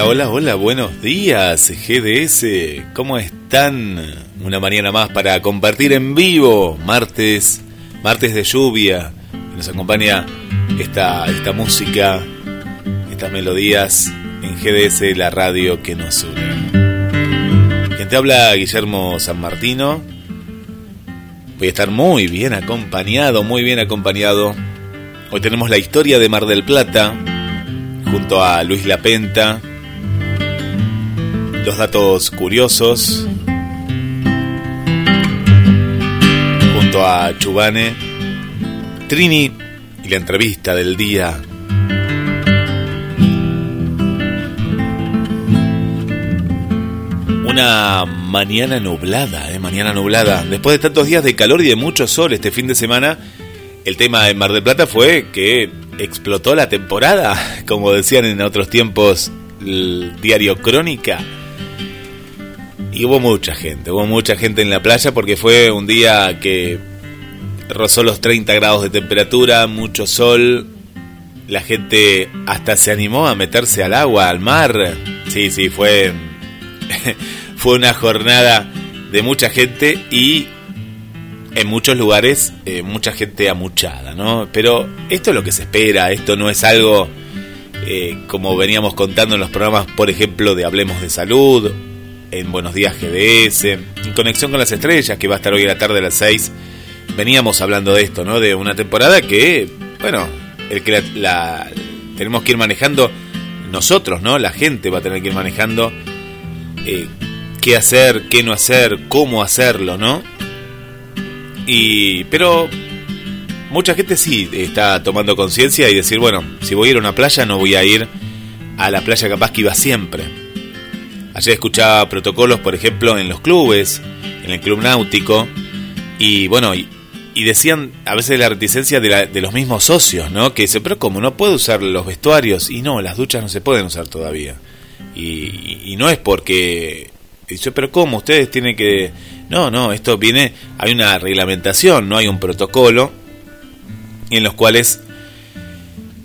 Hola, hola, hola, buenos días, GDS, ¿cómo están? Una mañana más para compartir en vivo, martes de lluvia, que nos acompaña esta música, estas melodías en GDS, la radio que nos une. Quien te habla, Guillermo San Martino. Voy a estar muy bien acompañado. Hoy tenemos la historia de Mar del Plata, junto a Luis Lapenta, los datos curiosos, junto a Chubane Trini y la entrevista del día. Una mañana nublada, Después de tantos días de calor y de mucho sol este fin de semana, el tema en Mar del Plata fue que explotó la temporada, como decían en otros tiempos el diario Crónica. Y hubo mucha gente en la playa porque fue un día que rozó los 30 grados de temperatura, mucho sol. La gente hasta se animó a meterse al agua, al mar. Sí, fue una jornada de mucha gente y en muchos lugares mucha gente amuchada, ¿no? Pero esto es lo que se espera, esto no es algo como veníamos contando en los programas, por ejemplo, de Hablemos de Salud, en Buenos Días GDS, en Conexión con las Estrellas, que va a estar hoy a la tarde a las 6, veníamos hablando de esto, ¿no? De una temporada que, bueno, el que la tenemos que ir manejando nosotros, ¿no? La gente va a tener que ir manejando qué hacer, qué no hacer, cómo hacerlo, ¿no? Pero mucha gente sí está tomando conciencia y decir, bueno, si voy a ir a una playa, no voy a ir a la playa capaz que iba siempre. Ayer escuchaba protocolos, por ejemplo, en los clubes, en el Club Náutico, y bueno, y decían a veces la reticencia de los mismos socios, ¿no? Que dicen, pero ¿cómo? No puedo usar los vestuarios. Y no, las duchas no se pueden usar todavía. Y no es porque... Dice, pero ¿cómo? Ustedes tienen que... No, esto viene... Hay una reglamentación, no hay un protocolo en los cuales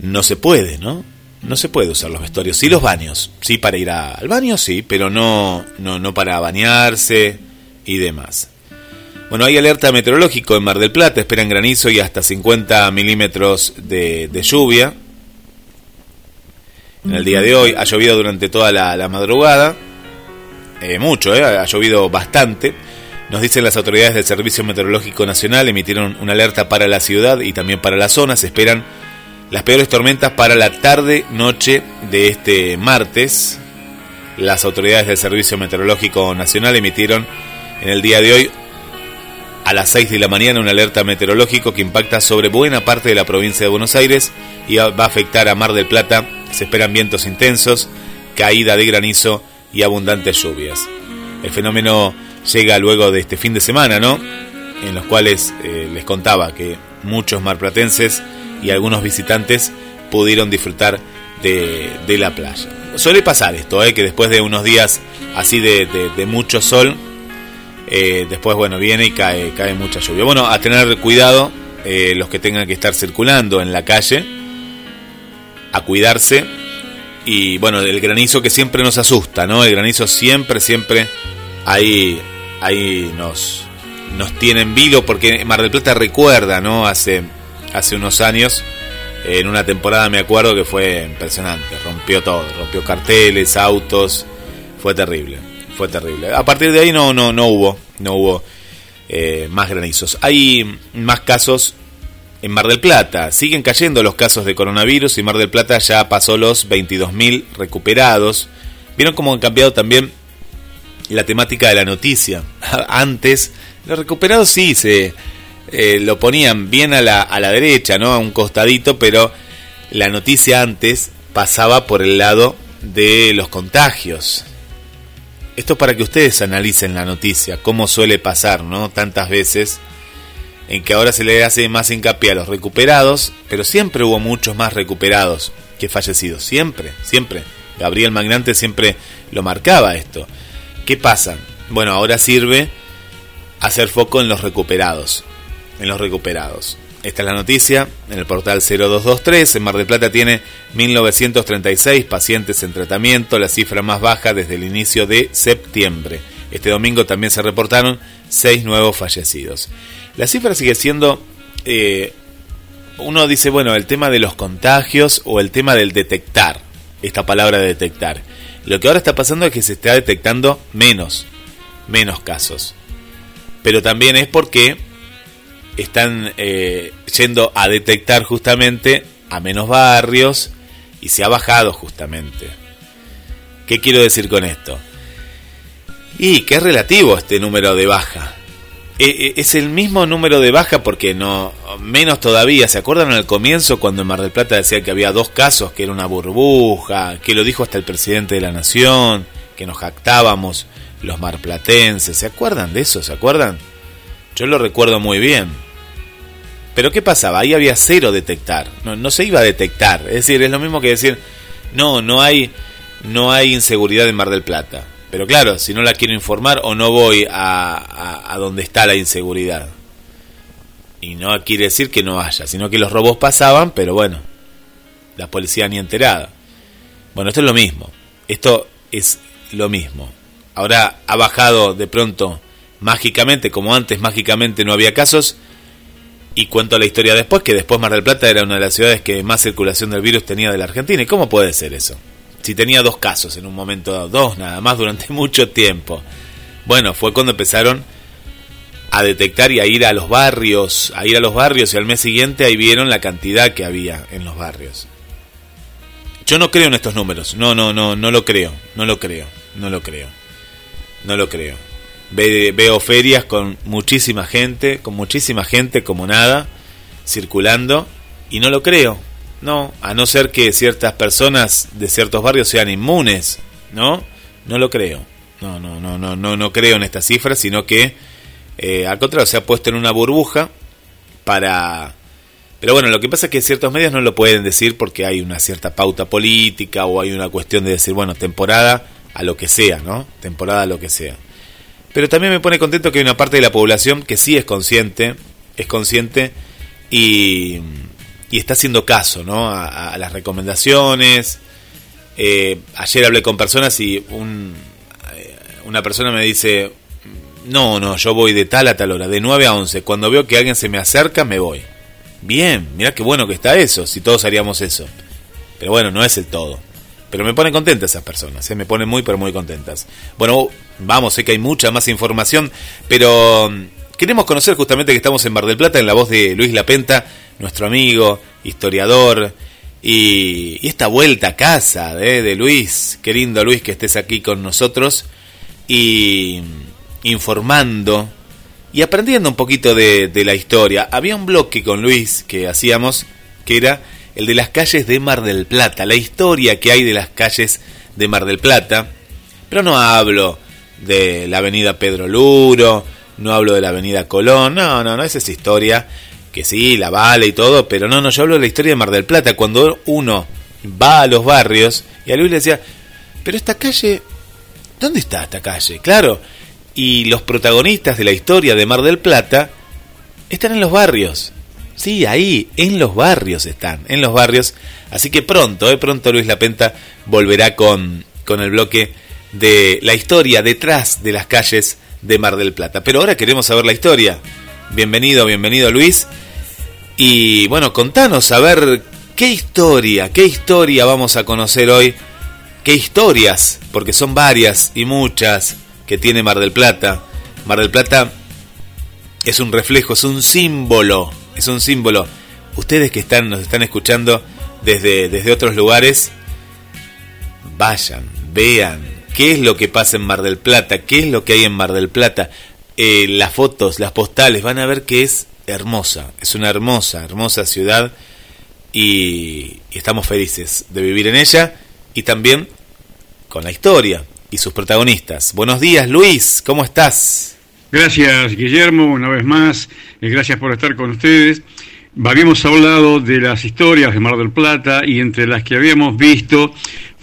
no se puede, ¿no? No se puede usar los vestuarios. Sí los baños, sí para ir al baño, sí, pero no para bañarse y demás. Bueno, hay alerta meteorológica en Mar del Plata, esperan granizo y hasta 50 milímetros de lluvia. En el día de hoy ha llovido durante toda la madrugada. Ha llovido bastante. Nos dicen las autoridades del Servicio Meteorológico Nacional, emitieron una alerta para la ciudad y también para la zona. Se esperan las peores tormentas para la tarde-noche de este martes. Las autoridades del Servicio Meteorológico Nacional emitieron en el día de hoy a las 6 de la mañana una alerta meteorológica que impacta sobre buena parte de la provincia de Buenos Aires y va a afectar a Mar del Plata. Se esperan vientos intensos, caída de granizo y abundantes lluvias. El fenómeno llega luego de este fin de semana, ¿no? En los cuales les contaba que muchos marplatenses y algunos visitantes pudieron disfrutar de la playa. Suele pasar esto, que después de unos días así de mucho sol, después, bueno, viene y cae mucha lluvia. Bueno, a tener cuidado los que tengan que estar circulando en la calle, a cuidarse. Y bueno, el granizo que siempre nos asusta, ¿no? El granizo siempre ahí nos tiene en vilo, porque Mar del Plata recuerda, ¿no? Hace unos años, en una temporada me acuerdo que fue impresionante, rompió todo, rompió carteles, autos, fue terrible. A partir de ahí no hubo más granizos. Hay más casos en Mar del Plata. Siguen cayendo los casos de coronavirus y Mar del Plata ya pasó los 22.000 recuperados. Vieron cómo han cambiado también la temática de la noticia. Antes, los recuperados sí se lo ponían bien a la derecha, ¿no? A un costadito, pero la noticia antes pasaba por el lado de los contagios. Esto es para que ustedes analicen la noticia, cómo suele pasar, ¿no? Tantas veces, en que ahora se le hace más hincapié a los recuperados, pero siempre hubo muchos más recuperados que fallecidos, siempre. Gabriel Magnante siempre lo marcaba esto. ¿Qué pasa? Bueno, ahora sirve hacer foco en los recuperados. Esta es la noticia en el portal 0223. En Mar del Plata tiene 1936 pacientes en tratamiento, la cifra más baja desde el inicio de septiembre. Este domingo también se reportaron 6 nuevos fallecidos. La cifra sigue siendo... uno dice, bueno, el tema de los contagios o el tema del detectar, esta palabra de detectar. Lo que ahora está pasando es que se está detectando menos casos. Pero también es porque están yendo a detectar justamente a menos barrios y se ha bajado justamente. ¿Qué quiero decir con esto? Y que es relativo este número de baja. Es el mismo número de baja porque no menos todavía. ¿Se acuerdan al comienzo cuando en Mar del Plata decía que había 2 casos, que era una burbuja, que lo dijo hasta el presidente de la nación, que nos jactábamos los marplatenses? ¿Se acuerdan de eso? ¿Se acuerdan? Yo lo recuerdo muy bien. Pero ¿qué pasaba? Ahí había 0 detectar. No se iba a detectar. Es decir, es lo mismo que decir, no hay inseguridad en Mar del Plata. Pero claro, si no la quiero informar o no voy a donde está la inseguridad. Y no quiere decir que no haya, sino que los robos pasaban, pero bueno, la policía ni enterada. Bueno, esto es lo mismo. Esto es lo mismo. Ahora ha bajado de pronto mágicamente, como antes mágicamente no había casos. Y cuento la historia después, que después Mar del Plata era una de las ciudades que más circulación del virus tenía de la Argentina. ¿Y cómo puede ser eso? Si tenía 2 casos en un momento dado, 2 nada más durante mucho tiempo. Bueno, fue cuando empezaron a detectar y a ir a los barrios, y al mes siguiente ahí vieron la cantidad que había en los barrios. Yo no creo en estos números, no lo creo. Veo ferias con muchísima gente como nada, circulando, y no lo creo. No, a no ser que ciertas personas de ciertos barrios sean inmunes, ¿no? No lo creo. No creo en estas cifras, sino que al contrario, se ha puesto en una burbuja para... Pero bueno, lo que pasa es que ciertos medios no lo pueden decir porque hay una cierta pauta política o hay una cuestión de decir, bueno, temporada a lo que sea, ¿no? Temporada a lo que sea. Pero también me pone contento que hay una parte de la población que sí es consciente y está haciendo caso, ¿no? a las recomendaciones. Ayer hablé con personas y una persona me dice, no, yo voy de tal a tal hora, de 9 a 11. Cuando veo que alguien se me acerca, me voy. Bien, mirá qué bueno que está eso, si todos haríamos eso. Pero bueno, no es el todo. Pero me ponen contentas esas personas, me ponen muy, pero muy contentas. Bueno, vamos, sé que hay mucha más información, pero queremos conocer justamente que estamos en Mar del Plata, en la voz de Luis Lapenta, nuestro amigo, historiador, y esta vuelta a casa de Luis. Qué lindo, Luis, que estés aquí con nosotros y informando y aprendiendo un poquito de la historia. Había un bloque con Luis que hacíamos, que era el de las calles de Mar del Plata, la historia que hay de las calles de Mar del Plata, pero no hablo de la avenida Pedro Luro, no hablo de la avenida Colón, no, esa es historia, que sí, la vale y todo, pero no, yo hablo de la historia de Mar del Plata, cuando uno va a los barrios, y a Luis le decía, pero esta calle, ¿dónde está esta calle? Claro, y los protagonistas de la historia de Mar del Plata están en los barrios, sí, ahí, en los barrios, así que pronto Luis Lapenta volverá con el bloque de la historia detrás de las calles de Mar del Plata, pero ahora queremos saber la historia. Bienvenido Luis. Y bueno, contanos a ver qué historia vamos a conocer hoy, qué historias, porque son varias y muchas que tiene Mar del Plata. Mar del Plata es un reflejo, es un símbolo. Ustedes que nos están escuchando desde otros lugares, vayan, vean qué es lo que pasa en Mar del Plata, qué es lo que hay en Mar del Plata. Las fotos, las postales, van a ver que es hermosa, es una hermosa ciudad y estamos felices de vivir en ella y también con la historia y sus protagonistas. Buenos días, Luis, ¿cómo estás? Gracias, Guillermo, una vez más, gracias por estar con ustedes. Habíamos hablado de las historias de Mar del Plata y entre las que habíamos visto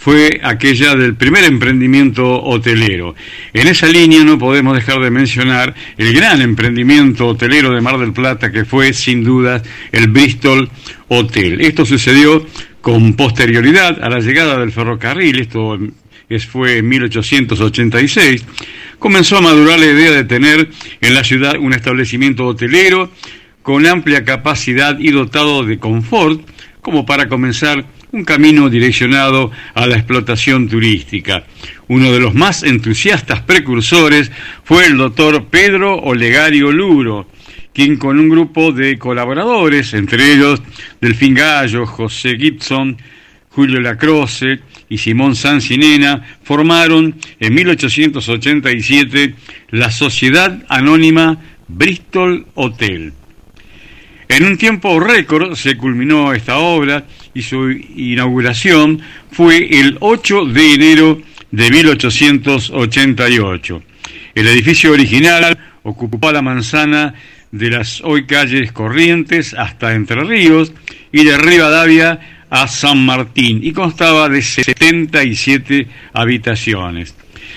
fue aquella del primer emprendimiento hotelero. En esa línea no podemos dejar de mencionar el gran emprendimiento hotelero de Mar del Plata, que fue, sin dudas, el Bristol Hotel. Esto sucedió con posterioridad a la llegada del ferrocarril, esto fue en 1886, comenzó a madurar la idea de tener en la ciudad un establecimiento hotelero con amplia capacidad y dotado de confort, como para comenzar un camino direccionado a la explotación turística. Uno de los más entusiastas precursores fue el doctor Pedro Olegario Luro, quien con un grupo de colaboradores, entre ellos Delfín Gallo, José Gibson, Julio Lacroze y Simón Sanzinena, formaron en 1887 la Sociedad Anónima Bristol Hotel. En un tiempo récord se culminó esta obra y su inauguración fue el 8 de enero de 1888. El edificio original ocupó la manzana de las hoy calles Corrientes hasta Entre Ríos y de Rivadavia a San Martín, y constaba de 77 habitaciones.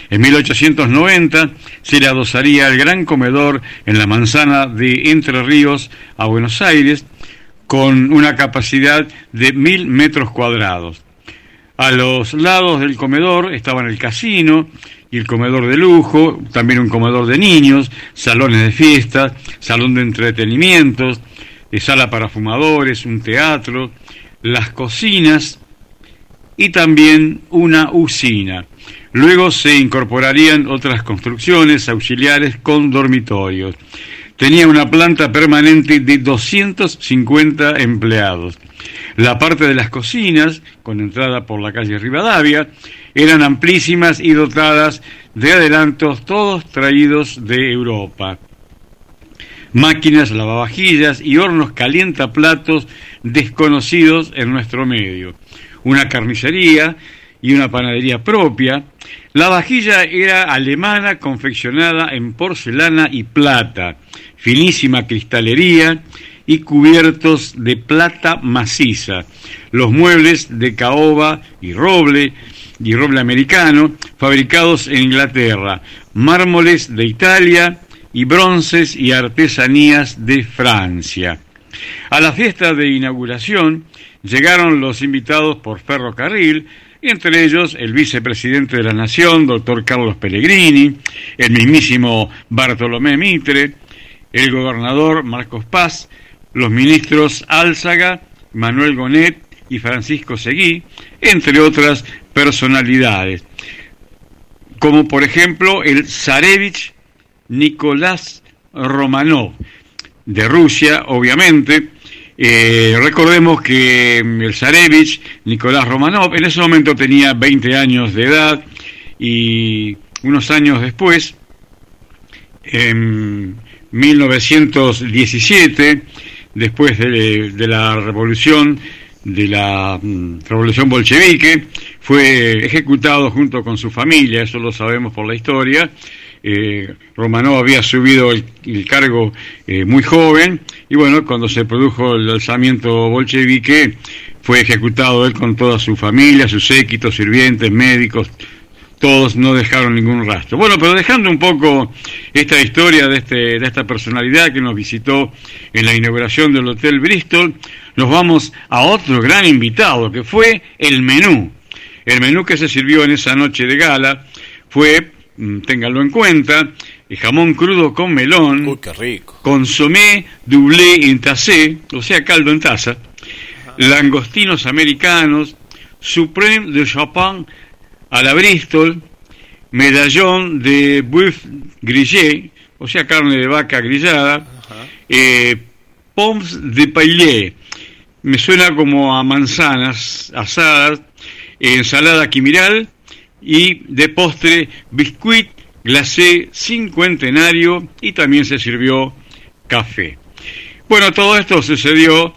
En 1890 se le adosaría el gran comedor en la manzana de Entre Ríos a Buenos Aires, con una capacidad de 1000 metros cuadrados. A los lados del comedor estaban el casino y el comedor de lujo, también un comedor de niños, salones de fiestas, salón de entretenimientos, sala para fumadores, un teatro, las cocinas y también una usina. Luego se incorporarían otras construcciones auxiliares con dormitorios. Tenía una planta permanente de 250 empleados. La parte de las cocinas, con entrada por la calle Rivadavia, eran amplísimas y dotadas de adelantos, todos traídos de Europa. Máquinas, lavavajillas y hornos calientaplatos desconocidos en nuestro medio. Una carnicería y una panadería propia. La vajilla era alemana, confeccionada en porcelana y plata, finísima cristalería y cubiertos de plata maciza. Los muebles de caoba y roble americano, fabricados en Inglaterra, mármoles de Italia y bronces y artesanías de Francia. A la fiesta de inauguración llegaron los invitados por ferrocarril, entre ellos el vicepresidente de la Nación, doctor Carlos Pellegrini, el mismísimo Bartolomé Mitre, el gobernador Marcos Paz, los ministros Álzaga, Manuel Gonet y Francisco Seguí, entre otras personalidades, como por ejemplo el zarevich Nicolás Romanov, de Rusia, obviamente. Recordemos que el zarevich Nicolás Romanov en ese momento tenía 20 años de edad, y unos años después, en 1917, después de la revolución bolchevique, fue ejecutado junto con su familia. Eso lo sabemos por la historia. Romanov había subido el cargo muy joven, y bueno, cuando se produjo el alzamiento bolchevique, fue ejecutado él con toda su familia, sus séquitos, sirvientes, médicos, todos, no dejaron ningún rastro. Bueno, pero dejando un poco esta historia de esta personalidad que nos visitó en la inauguración del Hotel Bristol, nos vamos a otro gran invitado, que fue el menú. El menú que se sirvió en esa noche de gala fue, ténganlo en cuenta, jamón crudo con melón. Uy, qué rico. Consomé doublé en tassé, o sea, caldo en taza, langostinos americanos, suprême de Chopin a la Bristol, medallón de bœuf grillé, o sea, carne de vaca grillada, pommes de paillé, me suena como a manzanas asadas, ensalada quimiral, y de postre, biscuit glacé cincuentenario, y también se sirvió café. Bueno, todo esto sucedió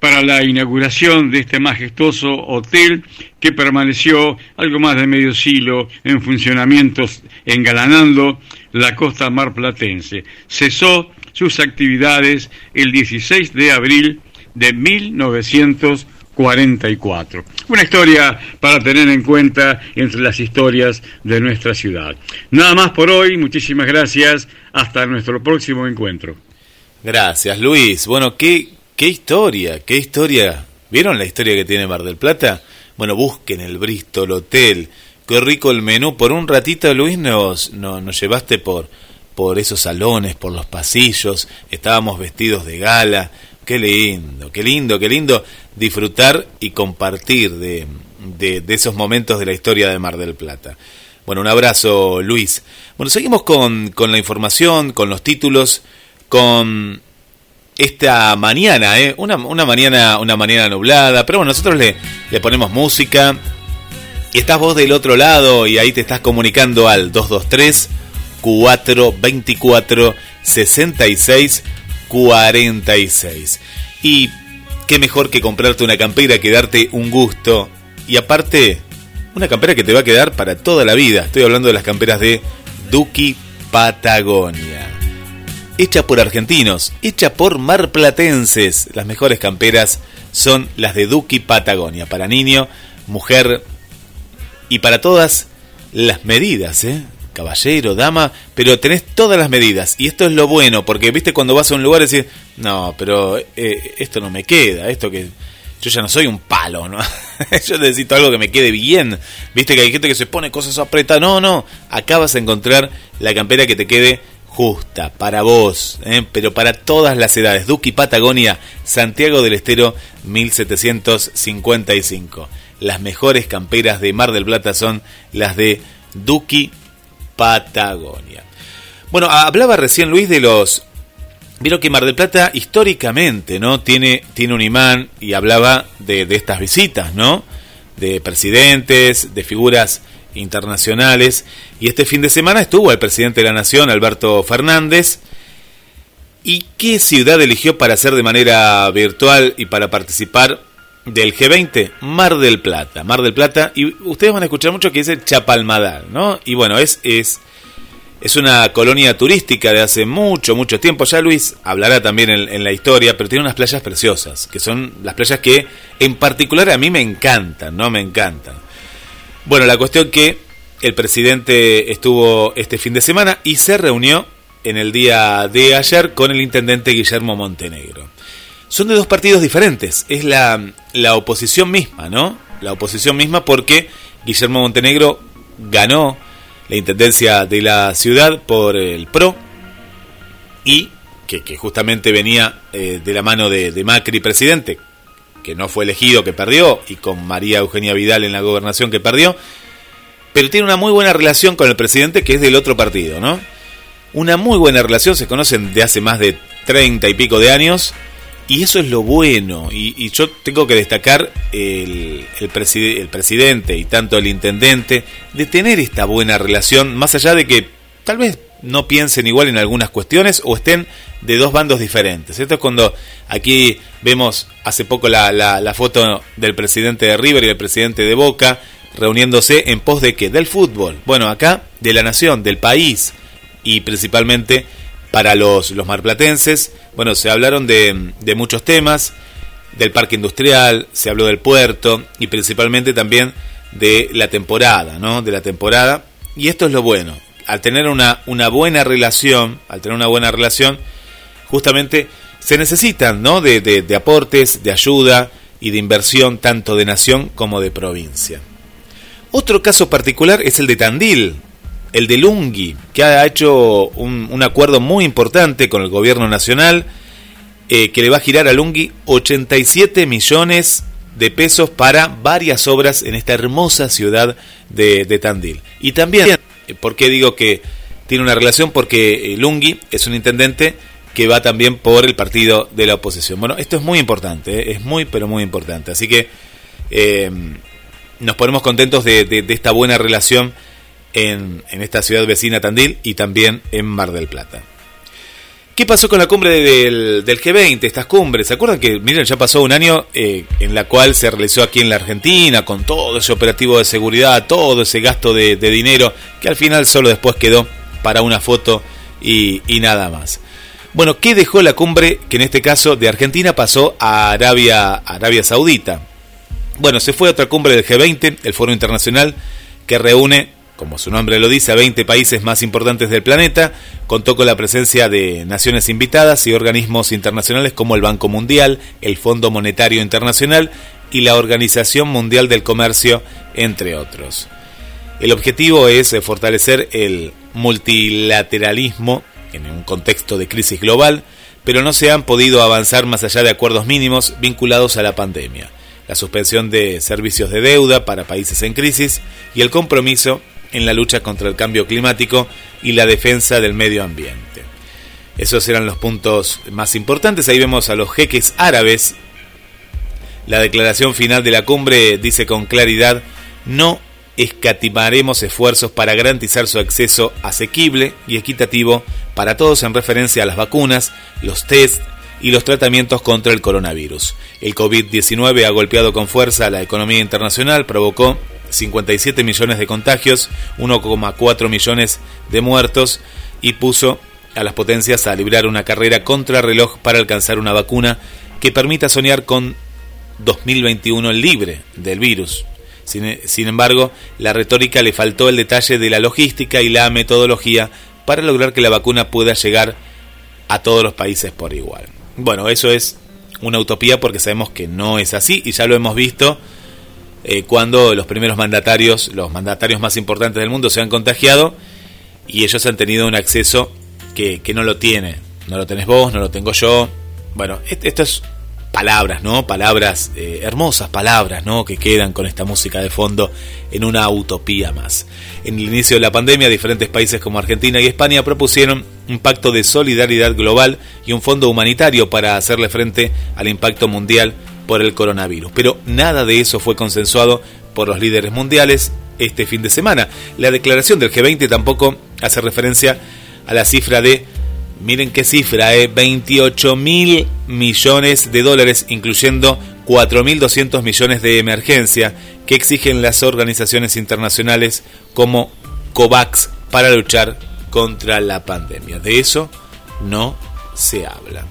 para la inauguración de este majestuoso hotel, que permaneció algo más de medio siglo en funcionamiento, engalanando la costa marplatense. Cesó sus actividades el 16 de abril de 1980. 44. Una historia para tener en cuenta entre las historias de nuestra ciudad. Nada más por hoy, muchísimas gracias, hasta nuestro próximo encuentro. Gracias, Luis. Bueno, qué historia. ¿Vieron la historia que tiene Mar del Plata? Bueno, busquen el Bristol Hotel. Qué rico el menú. Por un ratito, Luis, nos llevaste por esos salones, por los pasillos. Estábamos vestidos de gala. Qué lindo disfrutar y compartir de esos momentos de la historia de Mar del Plata. Bueno, un abrazo, Luis. Bueno, seguimos con la información, con los títulos, con esta mañana, una mañana nublada, pero bueno, nosotros le ponemos música y estás vos del otro lado y ahí te estás comunicando al 223-424-6646. Y qué mejor que comprarte una campera que darte un gusto. Y aparte, una campera que te va a quedar para toda la vida. Estoy hablando de las camperas de Duki Patagonia. Hecha por argentinos, hecha por marplatenses. Las mejores camperas son las de Duki Patagonia. Para niño, mujer y para todas las medidas, caballero, dama, pero tenés todas las medidas. Y esto es lo bueno, porque viste cuando vas a un lugar y decís, no, pero esto no me queda, esto que yo ya no soy un palo, ¿no? Yo necesito algo que me quede bien. Viste que hay gente que se pone cosas apretadas. No, acá vas a encontrar la campera que te quede justa, para vos, pero para todas las edades. Duki Patagonia, Santiago del Estero, 1755. Las mejores camperas de Mar del Plata son las de Duki Patagonia. Bueno, hablaba recién Luis de los... Vieron que Mar del Plata históricamente, ¿no? Tiene un imán y hablaba de estas visitas, ¿no? De presidentes, de figuras internacionales. Y este fin de semana estuvo el presidente de la Nación, Alberto Fernández. ¿Y qué ciudad eligió para hacer de manera virtual y para participar del G20? Mar del Plata. Y ustedes van a escuchar mucho que dice Chapalmadal, ¿no? Y bueno, es una colonia turística de hace mucho tiempo. Ya Luis hablará también en la historia, pero tiene unas playas preciosas, que son las playas que en particular a mí me encantan, ¿no? Me encantan. Bueno, la cuestión que el presidente estuvo este fin de semana y se reunió en el día de ayer con el intendente Guillermo Montenegro. Son de dos partidos diferentes, es la oposición misma, ¿no? La oposición misma, porque Guillermo Montenegro ganó la intendencia de la ciudad por el PRO y que justamente venía de la mano de Macri, presidente, que no fue elegido, que perdió, y con María Eugenia Vidal en la gobernación, que perdió, pero tiene una muy buena relación con el presidente, que es del otro partido, ¿no? Una muy buena relación, se conocen de hace más de 30 y pico de años, y eso es lo bueno, y yo tengo que destacar el presidente y tanto el intendente de tener esta buena relación, más allá de que tal vez no piensen igual en algunas cuestiones o estén de dos bandos diferentes. Esto es cuando aquí vemos hace poco la foto del presidente de River y del presidente de Boca reuniéndose en pos de qué, del fútbol. Bueno, acá de la nación, del país y principalmente para los marplatenses. Bueno, se hablaron de muchos temas, del parque industrial, se habló del puerto y principalmente también de la temporada, ¿no? De la temporada. Y esto es lo bueno. Al tener una buena relación, justamente se necesitan, ¿no? de aportes, de ayuda y de inversión tanto de nación como de provincia. Otro caso particular es el de Tandil, el de Lunghi, que ha hecho un acuerdo muy importante con el gobierno nacional, que le va a girar a Lunghi 87 millones de pesos para varias obras en esta hermosa ciudad de Tandil. Y también, ¿por qué digo que tiene una relación? Porque Lunghi es un intendente que va también por el partido de la oposición. Bueno, esto es muy importante, es muy, pero muy importante. Así que nos ponemos contentos de esta buena relación en esta ciudad vecina Tandil y también en Mar del Plata. ¿Qué pasó con la cumbre del G20, estas cumbres? ¿Se acuerdan que, miren, ya pasó un año en la cual se realizó aquí en la Argentina, con todo ese operativo de seguridad, todo ese gasto de dinero, que al final solo después quedó para una foto y nada más? Bueno, ¿qué dejó la cumbre, que en este caso de Argentina pasó a Arabia Saudita? Bueno, se fue a otra cumbre del G20, el foro internacional que reúne, como su nombre lo dice, a 20 países más importantes del planeta. Contó con la presencia de naciones invitadas y organismos internacionales como el Banco Mundial, el Fondo Monetario Internacional y la Organización Mundial del Comercio, entre otros. El objetivo es fortalecer el multilateralismo en un contexto de crisis global, pero no se han podido avanzar más allá de acuerdos mínimos vinculados a la pandemia, la suspensión de servicios de deuda para países en crisis y el compromiso en la lucha contra el cambio climático y la defensa del medio ambiente. Esos eran los puntos más importantes. Ahí vemos a los jeques árabes. La declaración final de la cumbre dice con claridad: no escatimaremos esfuerzos para garantizar su acceso asequible y equitativo para todos en referencia a las vacunas, los test y los tratamientos contra el coronavirus. El COVID-19 ha golpeado con fuerza a la economía internacional, provocó 57 millones de contagios, 1,4 millones de muertos y puso a las potencias a librar una carrera contrarreloj para alcanzar una vacuna que permita soñar con 2021 libre del virus. Sin embargo, la retórica le faltó el detalle de la logística y la metodología para lograr que la vacuna pueda llegar a todos los países por igual. Bueno, eso es una utopía porque sabemos que no es así y ya lo hemos visto cuando los primeros mandatarios, los mandatarios más importantes del mundo se han contagiado y ellos han tenido un acceso que no lo tiene. No lo tenés vos, no lo tengo yo. Bueno, esto es palabras, ¿no? Palabras, hermosas palabras, ¿no? Que quedan con esta música de fondo en una utopía más. En el inicio de la pandemia, diferentes países como Argentina y España propusieron un pacto de solidaridad global y un fondo humanitario para hacerle frente al impacto mundial por el coronavirus. Pero nada de eso fue consensuado por los líderes mundiales este fin de semana. La declaración del G20 tampoco hace referencia a la cifra de, miren qué cifra, 28.000 millones de dólares, incluyendo 4.200 millones de emergencia que exigen las organizaciones internacionales como COVAX para luchar contra la pandemia. De eso no se habla.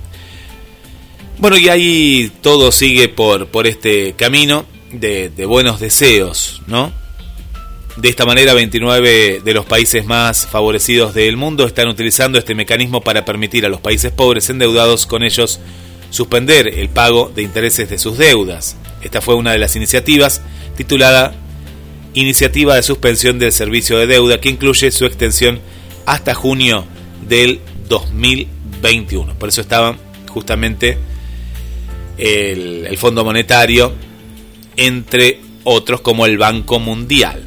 Bueno, y ahí todo sigue por este camino de buenos deseos, ¿no? De esta manera, 29 de los países más favorecidos del mundo están utilizando este mecanismo para permitir a los países pobres endeudados con ellos suspender el pago de intereses de sus deudas. Esta fue una de las iniciativas titulada Iniciativa de Suspensión del Servicio de Deuda, que incluye su extensión hasta junio del 2021. Por eso estaban justamente el Fondo Monetario, entre otros como el Banco Mundial,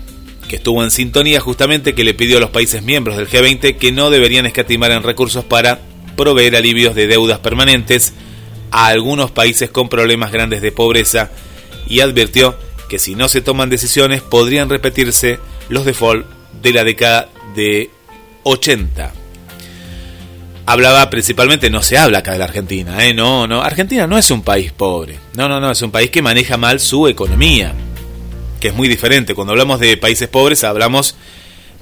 que estuvo en sintonía justamente, que le pidió a los países miembros del G20 que no deberían escatimar en recursos para proveer alivios de deudas permanentes a algunos países con problemas grandes de pobreza, y advirtió que si no se toman decisiones podrían repetirse los default de la década de 80. Hablaba principalmente, no se habla acá de la Argentina, no, Argentina no es un país pobre, no, es un país que maneja mal su economía, que es muy diferente. Cuando hablamos de países pobres hablamos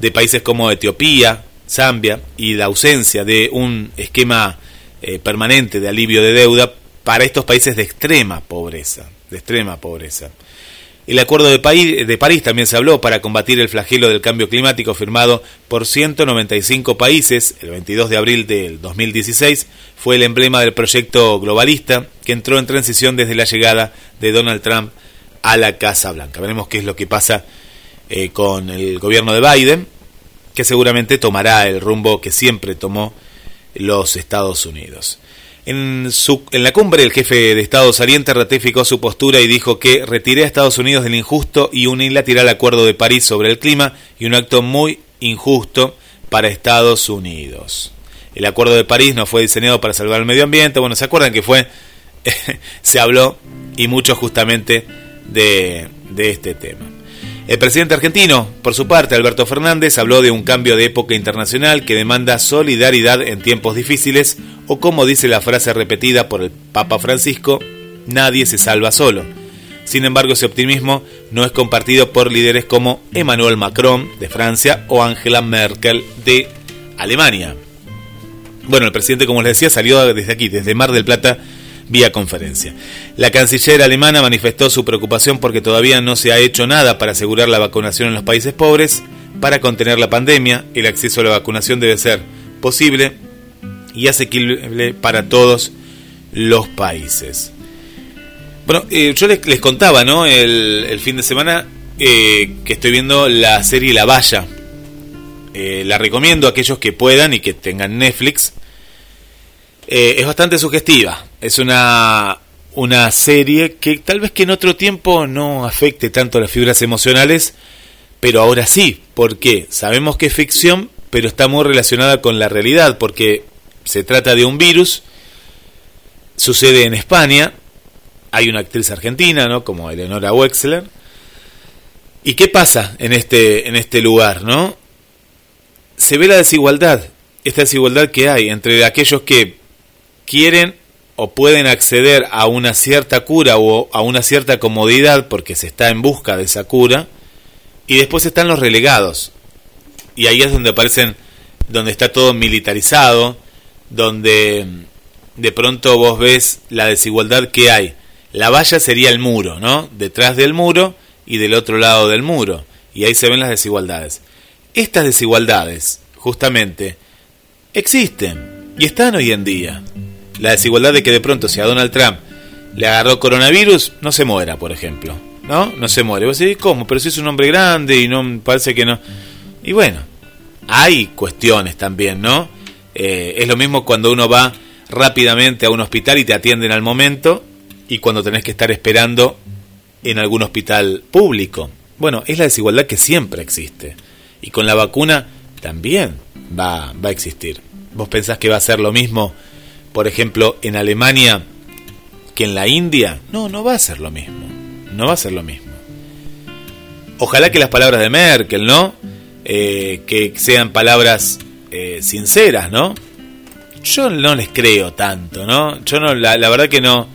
de países como Etiopía, Zambia, y la ausencia de un esquema permanente de alivio de deuda para estos países de extrema pobreza. El acuerdo de París también se habló para combatir el flagelo del cambio climático, firmado por 195 países. El 22 de abril del 2016 fue el emblema del proyecto globalista que entró en transición desde la llegada de Donald Trump a la Casa Blanca. Veremos qué es lo que pasa con el gobierno de Biden, que seguramente tomará el rumbo que siempre tomó los Estados Unidos. En la cumbre, el jefe de Estado saliente ratificó su postura y dijo que retiré a Estados Unidos del injusto y unilateral Acuerdo de París sobre el clima, y un acto muy injusto para Estados Unidos. El Acuerdo de París no fue diseñado para salvar el medio ambiente. Bueno, ¿se acuerdan que fue? Se habló y mucho justamente de este tema. El presidente argentino, por su parte, Alberto Fernández, habló de un cambio de época internacional que demanda solidaridad en tiempos difíciles, o como dice la frase repetida por el Papa Francisco, nadie se salva solo. Sin embargo, ese optimismo no es compartido por líderes como Emmanuel Macron, de Francia, o Angela Merkel, de Alemania. Bueno, el presidente, como les decía, salió desde aquí, desde Mar del Plata, vía conferencia. La canciller alemana manifestó su preocupación porque todavía no se ha hecho nada para asegurar la vacunación en los países pobres. Para contener la pandemia, el acceso a la vacunación debe ser posible y asequible para todos los países. Bueno, yo les contaba, ¿no?, el fin de semana que estoy viendo la serie La Valla. La recomiendo a aquellos que puedan y que tengan Netflix. Es bastante sugestiva. Es una serie que tal vez que en otro tiempo no afecte tanto a las fibras emocionales, pero ahora sí, porque sabemos que es ficción, pero está muy relacionada con la realidad, porque se trata de un virus, sucede en España, hay una actriz argentina, ¿no?, como Eleonora Wexler. ¿Y qué pasa en este lugar, no? Se ve la desigualdad, esta desigualdad que hay entre aquellos que quieren o pueden acceder a una cierta cura o a una cierta comodidad porque se está en busca de esa cura. Y después están los relegados. Y ahí es donde aparecen, donde está todo militarizado, donde de pronto vos ves la desigualdad que hay. La valla sería el muro, ¿no? Detrás del muro y del otro lado del muro. Y ahí se ven las desigualdades. Estas desigualdades, justamente, existen y están hoy en día. La desigualdad de que de pronto, si a Donald Trump le agarró coronavirus, no se muera, por ejemplo. No se muere. Vos decís, ¿cómo? Pero si es un hombre grande y no parece que no. Y bueno, hay cuestiones también, ¿no? Es lo mismo cuando uno va rápidamente a un hospital y te atienden al momento y cuando tenés que estar esperando en algún hospital público. Bueno, es la desigualdad que siempre existe. Y con la vacuna también va a existir. ¿Vos pensás que va a ser lo mismo, por ejemplo, en Alemania que en la India? No va a ser lo mismo. No va a ser lo mismo. Ojalá que las palabras de Merkel, ¿no?, que sean palabras sinceras, ¿no? Yo no les creo tanto, ¿no? Yo no, la verdad que no.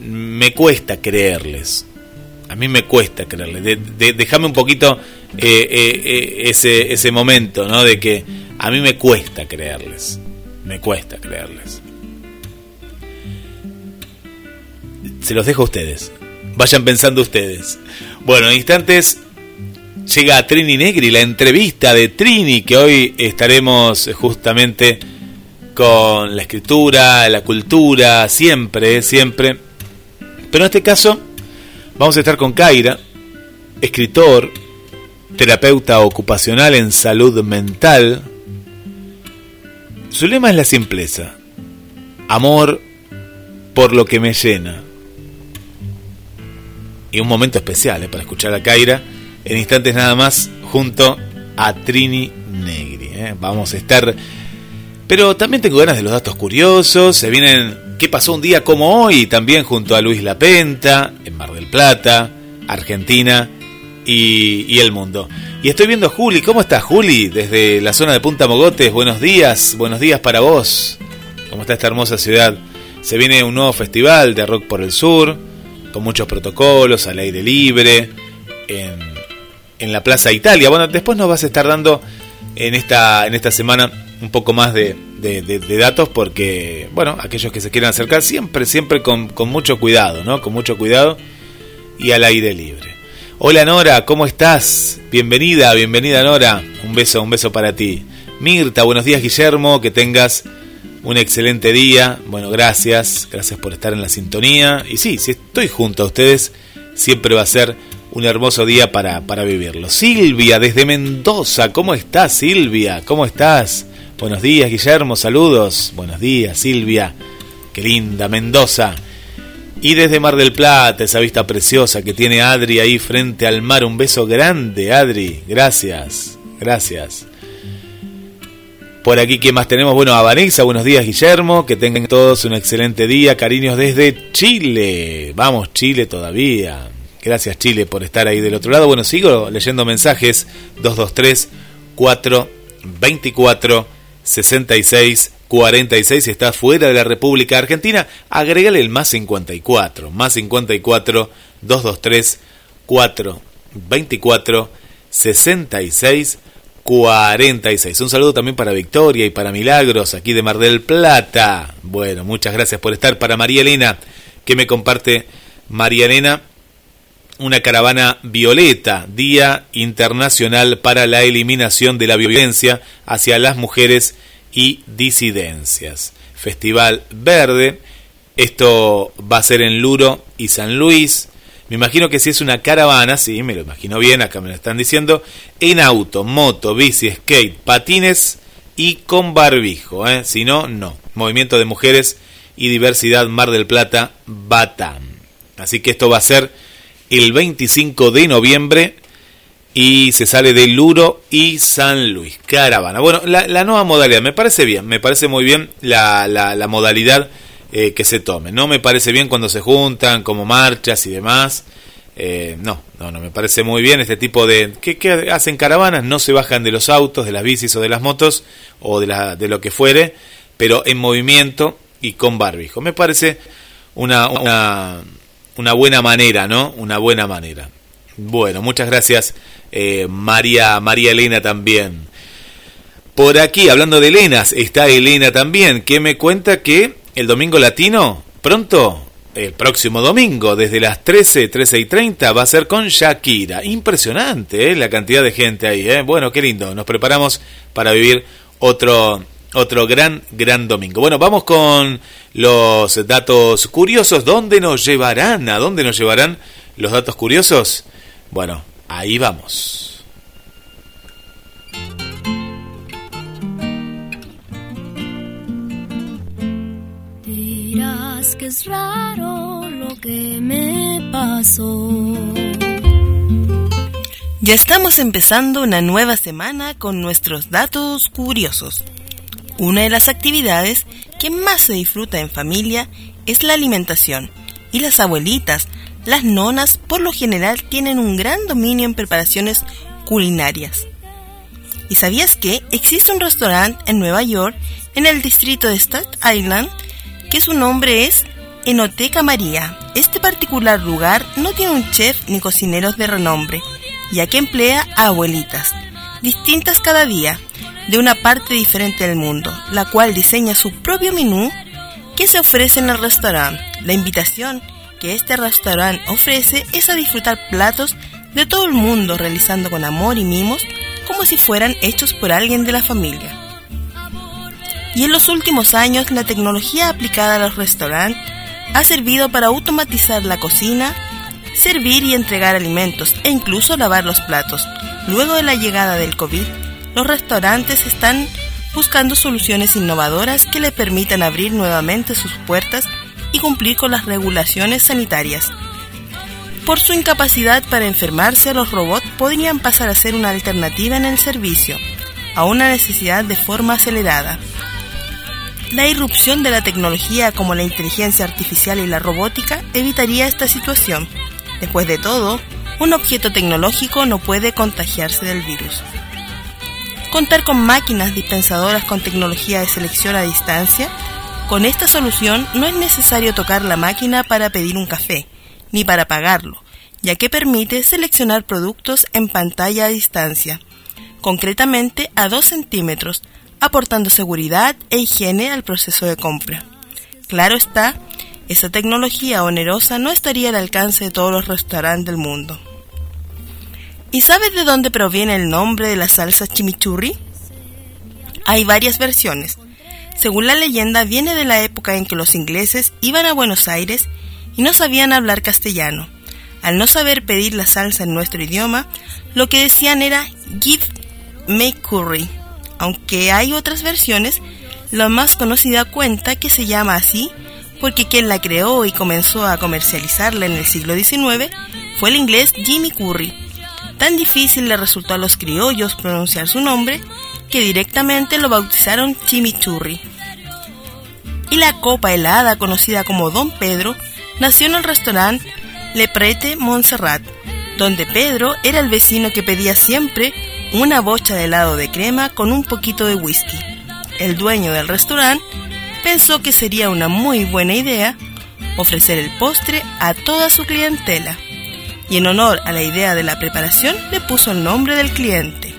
Me cuesta creerles. A mí me cuesta creerles. Déjame un poquito ese momento, ¿no?, de que a mí me cuesta creerles. Me cuesta creerles. Se los dejo a ustedes. Vayan pensando ustedes. Bueno, en instantes llega a Trini Negri, la entrevista de Trini, que hoy estaremos justamente con la escritura, la cultura, siempre. Pero en este caso vamos a estar con Caira, escritor, terapeuta ocupacional en salud mental. Su lema es la simpleza, amor por lo que me llena. Y un momento especial para escuchar a Caira en instantes nada más junto a Trini Negri. Vamos a estar... Pero también tengo ganas de los datos curiosos. Se vienen... ¿Qué pasó un día como hoy? También junto a Luis Lapenta, en Mar del Plata, Argentina y el mundo. Y estoy viendo a Juli. ¿Cómo estás, Juli? Desde la zona de Punta Mogotes. Buenos días para vos. ¿Cómo está esta hermosa ciudad? Se viene un nuevo festival de rock por el sur, con muchos protocolos, al aire libre, en la Plaza Italia. Bueno, después nos vas a estar dando en esta semana un poco más de datos, porque, bueno, aquellos que se quieran acercar, siempre con mucho cuidado, ¿no? Con mucho cuidado y al aire libre. Hola, Nora, ¿cómo estás? Bienvenida, Nora. Un beso para ti. Mirta, buenos días, Guillermo, que tengas un excelente día. Bueno, gracias por estar en la sintonía. Y sí, si estoy junto a ustedes, siempre va a ser un hermoso día para vivirlo. Silvia, desde Mendoza. ¿Cómo estás, Silvia? ¿Cómo estás? Buenos días, Guillermo, saludos. Buenos días, Silvia. Qué linda, Mendoza. Y desde Mar del Plata, esa vista preciosa que tiene Adri ahí frente al mar. Un beso grande, Adri. Gracias. Por aquí, ¿qué más tenemos? Bueno, a Vanessa, buenos días, Guillermo, que tengan todos un excelente día, cariños desde Chile. Vamos, Chile todavía. Gracias, Chile, por estar ahí del otro lado. Bueno, sigo leyendo mensajes, 223-424-6646, si está fuera de la República Argentina, agregale el más 54, 223-424-6646. 46. Un saludo también para Victoria y para Milagros, aquí de Mar del Plata. Bueno, muchas gracias por estar. Para María Elena, que me comparte María Elena, una caravana violeta, Día Internacional para la Eliminación de la Violencia hacia las Mujeres y Disidencias. Festival Verde, esto va a ser en Luro y San Luis. Me imagino que si es una caravana, sí, me lo imagino bien, acá me lo están diciendo, en auto, moto, bici, skate, patines y con barbijo, ¿eh? Si no, no. Movimiento de Mujeres y Diversidad Mar del Plata, Batam. Así que esto va a ser el 25 de noviembre y se sale de Luro y San Luis. Caravana. Bueno, la nueva modalidad, me parece bien, me parece muy bien la modalidad que se tome. No me parece bien cuando se juntan como marchas y demás. No me parece muy bien este tipo de... ¿Qué hacen caravanas? No se bajan de los autos, de las bicis o de las motos o de lo que fuere, pero en movimiento y con barbijo. Me parece una buena manera, ¿no? Una buena manera. Bueno, muchas gracias, María Elena también. Por aquí, hablando de Elenas, está Elena también, que me cuenta que el Domingo Latino, pronto, el próximo domingo, desde las 13:30, va a ser con Shakira. Impresionante, la cantidad de gente ahí, Bueno, qué lindo, nos preparamos para vivir otro gran domingo. Bueno, vamos con los datos curiosos. ¿A dónde nos llevarán los datos curiosos? Bueno, ahí vamos. Que es raro lo que me pasó. Ya estamos empezando una nueva semana con nuestros datos curiosos. Una de las actividades que más se disfruta en familia es la alimentación, y las abuelitas, las nonas, por lo general tienen un gran dominio en preparaciones culinarias. ¿Y sabías que existe un restaurante en Nueva York, en el distrito de Staten Island, que su nombre es Enoteca María? Este particular lugar no tiene un chef ni cocineros de renombre, ya que emplea a abuelitas, distintas cada día, de una parte diferente del mundo, la cual diseña su propio menú que se ofrece en el restaurante. La invitación que este restaurante ofrece es a disfrutar platos de todo el mundo, realizando con amor y mimos, como si fueran hechos por alguien de la familia. Y en los últimos años, la tecnología aplicada a los restaurantes ha servido para automatizar la cocina, servir y entregar alimentos, e incluso lavar los platos. Luego de la llegada del COVID, los restaurantes están buscando soluciones innovadoras que les permitan abrir nuevamente sus puertas y cumplir con las regulaciones sanitarias. Por su incapacidad para enfermarse, los robots podrían pasar a ser una alternativa en el servicio a una necesidad de forma acelerada. La irrupción de la tecnología como la inteligencia artificial y la robótica evitaría esta situación. Después de todo, un objeto tecnológico no puede contagiarse del virus. Contar con máquinas dispensadoras con tecnología de selección a distancia. Con esta solución no es necesario tocar la máquina para pedir un café, ni para pagarlo, ya que permite seleccionar productos en pantalla a distancia, concretamente a 2 centímetros, aportando seguridad e higiene al proceso de compra. Claro está, esta tecnología onerosa no estaría al alcance de todos los restaurantes del mundo. ¿Y sabes de dónde proviene el nombre de la salsa chimichurri? Hay varias versiones. Según la leyenda, viene de la época en que los ingleses iban a Buenos Aires y no sabían hablar castellano. Al no saber pedir la salsa en nuestro idioma, lo que decían era "Give me curry". Aunque hay otras versiones, la más conocida cuenta que se llama así porque quien la creó y comenzó a comercializarla en el siglo XIX fue el inglés Jimmy Curry. Tan difícil le resultó a los criollos pronunciar su nombre que directamente lo bautizaron chimichurri. Y la copa helada, conocida como Don Pedro, nació en el restaurante Le Prete Montserrat, donde Pedro era el vecino que pedía siempre una bocha de helado de crema con un poquito de whisky. El dueño del restaurante pensó que sería una muy buena idea ofrecer el postre a toda su clientela, y en honor a la idea de la preparación le puso el nombre del cliente.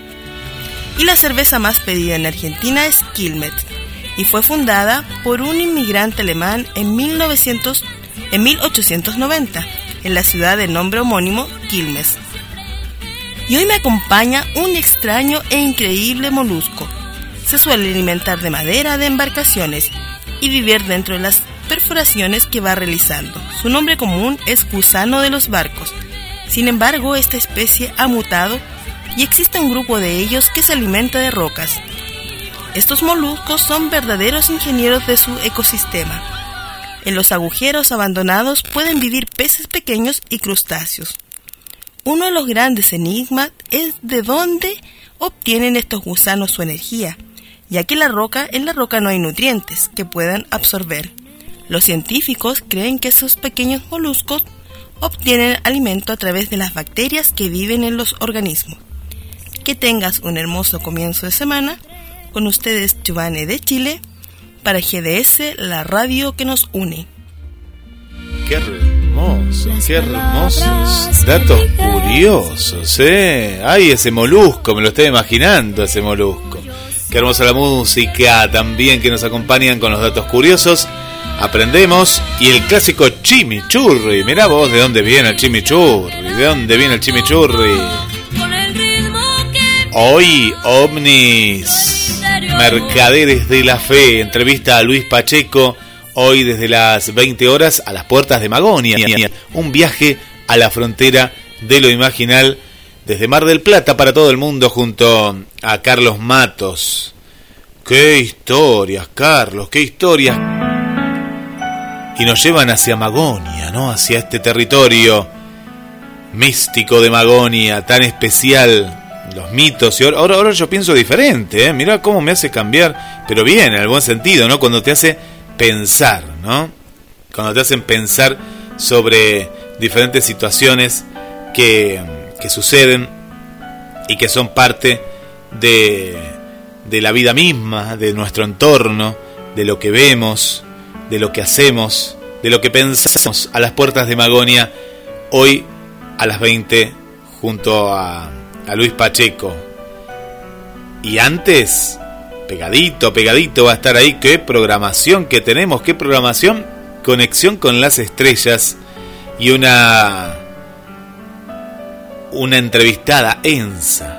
y la cerveza más pedida en Argentina es Quilmes, y fue fundada por un inmigrante alemán en 1890, en la ciudad de nombre homónimo, Quilmes. Y hoy me acompaña un extraño e increíble molusco. Se suele alimentar de madera de embarcaciones y vivir dentro de las perforaciones que va realizando. Su nombre común es gusano de los barcos. Sin embargo, esta especie ha mutado y existe un grupo de ellos que se alimenta de rocas. Estos moluscos son verdaderos ingenieros de su ecosistema. En los agujeros abandonados pueden vivir peces pequeños y crustáceos. Uno de los grandes enigmas es de dónde obtienen estos gusanos su energía, ya que en la roca no hay nutrientes que puedan absorber. Los científicos creen que esos pequeños moluscos obtienen alimento a través de las bacterias que viven en los organismos. Que tengas un hermoso comienzo de semana. Con ustedes, Chubane de Chile, para GDS, la radio que nos une. Qué hermosos datos curiosos, ¿eh? Ay, ese molusco, me lo estoy imaginando, ese molusco. Qué hermosa la música también que nos acompañan con los datos curiosos. Aprendemos, y el clásico chimichurri. Mirá vos de dónde viene el chimichurri. ¿De dónde viene el chimichurri? Hoy, ovnis, mercaderes de la fe. Entrevista a Luis Pacheco. Hoy desde las 20 horas a las puertas de Magonia. Un viaje a la frontera de lo imaginal desde Mar del Plata para todo el mundo junto a Carlos Matos. ¡Qué historias, Carlos! ¡Qué historias! Y nos llevan hacia Magonia, ¿no? Hacia este territorio místico de Magonia, tan especial. Los mitos, y ahora yo pienso diferente, ¿eh? Mirá cómo me hace cambiar, pero bien, en el buen sentido, ¿no? Cuando te hace pensar, ¿no? Cuando te hacen pensar sobre diferentes situaciones que suceden y que son parte de la vida misma, de nuestro entorno, de lo que vemos, de lo que hacemos, de lo que pensamos. A las puertas de Magonia, hoy a las 20, junto a Luis Pacheco. Y antes, pegadito va a estar ahí. Qué programación que tenemos, qué programación. Conexión con las estrellas y una entrevistada, Enza,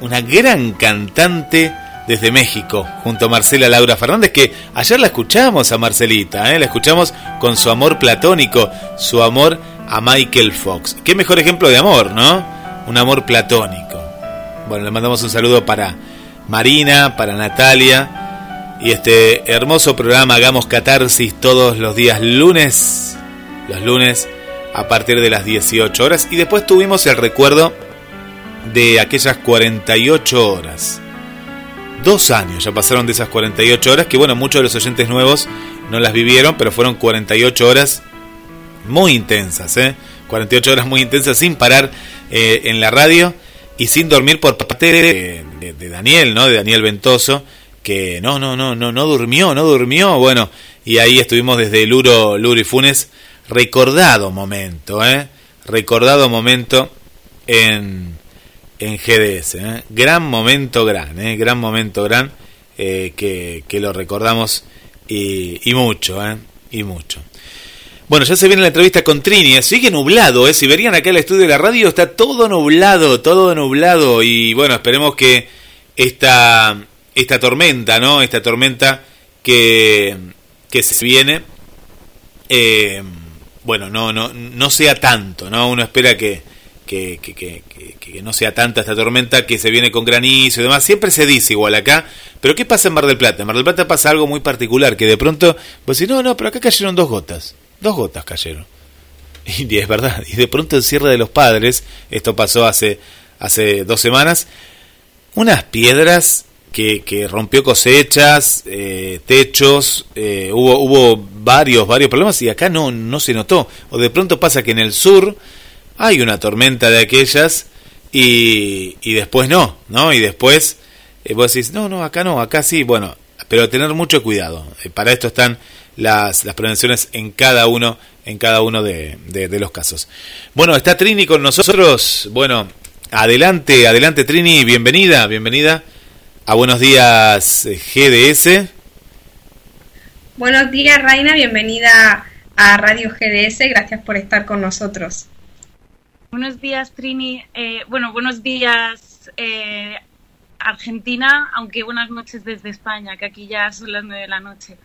una gran cantante desde México, junto a Marcela Laura Fernández, que ayer la escuchamos a Marcelita, la escuchamos con su amor platónico, su amor a Michael Fox. Qué mejor ejemplo de amor, ¿no? Un amor platónico. Bueno, le mandamos un saludo para Marina, para Natalia, y este hermoso programa Hagamos Catarsis todos los días lunes, los lunes a partir de las 18 horas, y después tuvimos el recuerdo de aquellas 48 horas. 2 años ya pasaron de esas 48 horas, que bueno, muchos de los oyentes nuevos no las vivieron, pero fueron 48 horas muy intensas, 48 horas muy intensas sin parar en la radio y sin dormir por parte de Daniel, ¿no? De Daniel Ventoso, que no durmió, bueno, y ahí estuvimos desde Luro y Funes, recordado momento en GDS, gran momento, que lo recordamos y mucho. Bueno, ya se viene la entrevista con Trini. Sigue nublado, si verían acá el estudio de la radio está todo nublado, y bueno, esperemos que esta tormenta, ¿no? Esta tormenta que se viene, bueno, no sea tanto, ¿no? Uno espera que no sea tanta esta tormenta que se viene con granizo y demás. Siempre se dice igual acá, pero ¿qué pasa en Mar del Plata? En Mar del Plata pasa algo muy particular, que de pronto vos decís, no, pero acá cayeron 2 gotas. 2 gotas cayeron. Y es verdad. Y de pronto el cierre de Los Padres, esto pasó hace 2 semanas, unas piedras que rompió cosechas, techos, hubo varios problemas, y acá no se notó. O de pronto pasa que en el sur hay una tormenta de aquellas y después no, y después vos decís, acá sí, bueno, pero tener mucho cuidado, para esto están las prevenciones en cada uno de los casos. Bueno, está Trini con nosotros, bueno, Adelante, adelante Trini, bienvenida, bienvenida a Buenos Días GDS. Buenos días Raina, bienvenida a Radio GDS, gracias por estar con nosotros. Buenos días Trini, buenos días Argentina, aunque buenas noches desde España, que aquí ya son las 9 de la noche.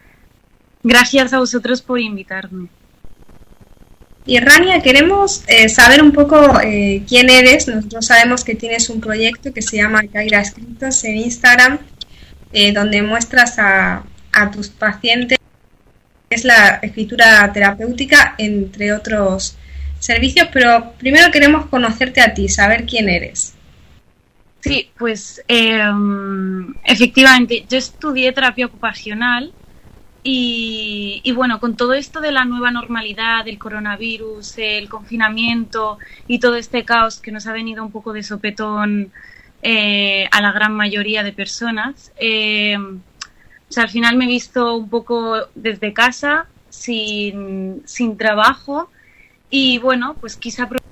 Gracias a vosotros por invitarme. Y Rania, queremos saber un poco quién eres. Nosotros sabemos que tienes un proyecto que se llama Caira Escritos en Instagram, donde muestras a tus pacientes es la escritura terapéutica, entre otros servicios, pero primero queremos conocerte a ti, saber quién eres. Sí, pues efectivamente, yo estudié terapia ocupacional. Y bueno, con todo esto de la nueva normalidad, del coronavirus, el confinamiento y todo este caos que nos ha venido un poco de sopetón a la gran mayoría de personas, al final me he visto un poco desde casa, sin trabajo, y bueno, pues quise aprovechar.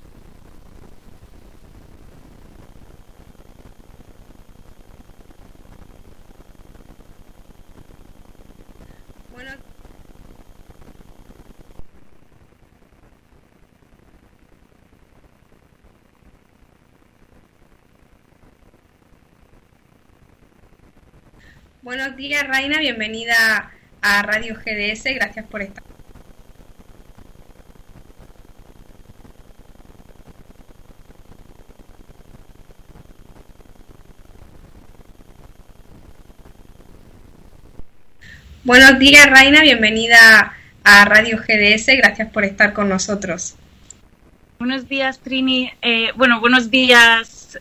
Buenos días, Raina. Bienvenida a Radio GDS. Gracias por estar. Buenos días, Raina. Bienvenida a Radio GDS. Gracias por estar con nosotros. Buenos días, Trini. Buenos días,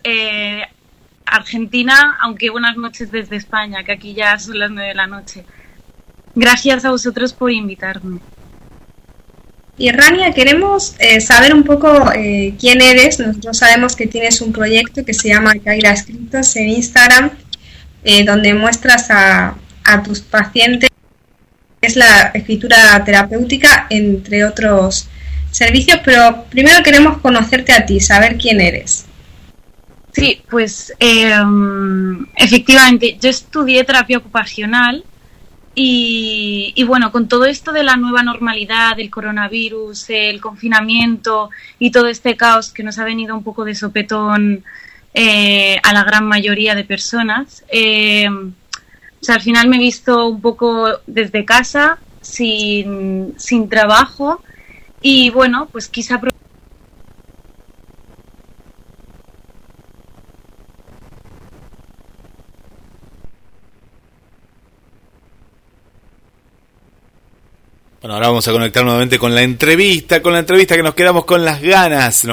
Argentina, aunque buenas noches desde España, que aquí ya son las 9 de la noche. Gracias a vosotros por invitarme. Y Rania, queremos saber un poco quién eres. Nosotros sabemos que tienes un proyecto que se llama Caira Escritos en Instagram, donde muestras a tus pacientes es la escritura terapéutica, entre otros servicios, pero primero queremos conocerte a ti, saber quién eres. Sí, pues efectivamente, yo estudié terapia ocupacional y bueno, con todo esto de la nueva normalidad, del coronavirus, el confinamiento y todo este caos que nos ha venido un poco de sopetón a la gran mayoría de personas, al final me he visto un poco desde casa, sin trabajo y bueno, pues quise aprovechar. Bueno, ahora vamos a conectar nuevamente con la entrevista que nos quedamos con las ganas,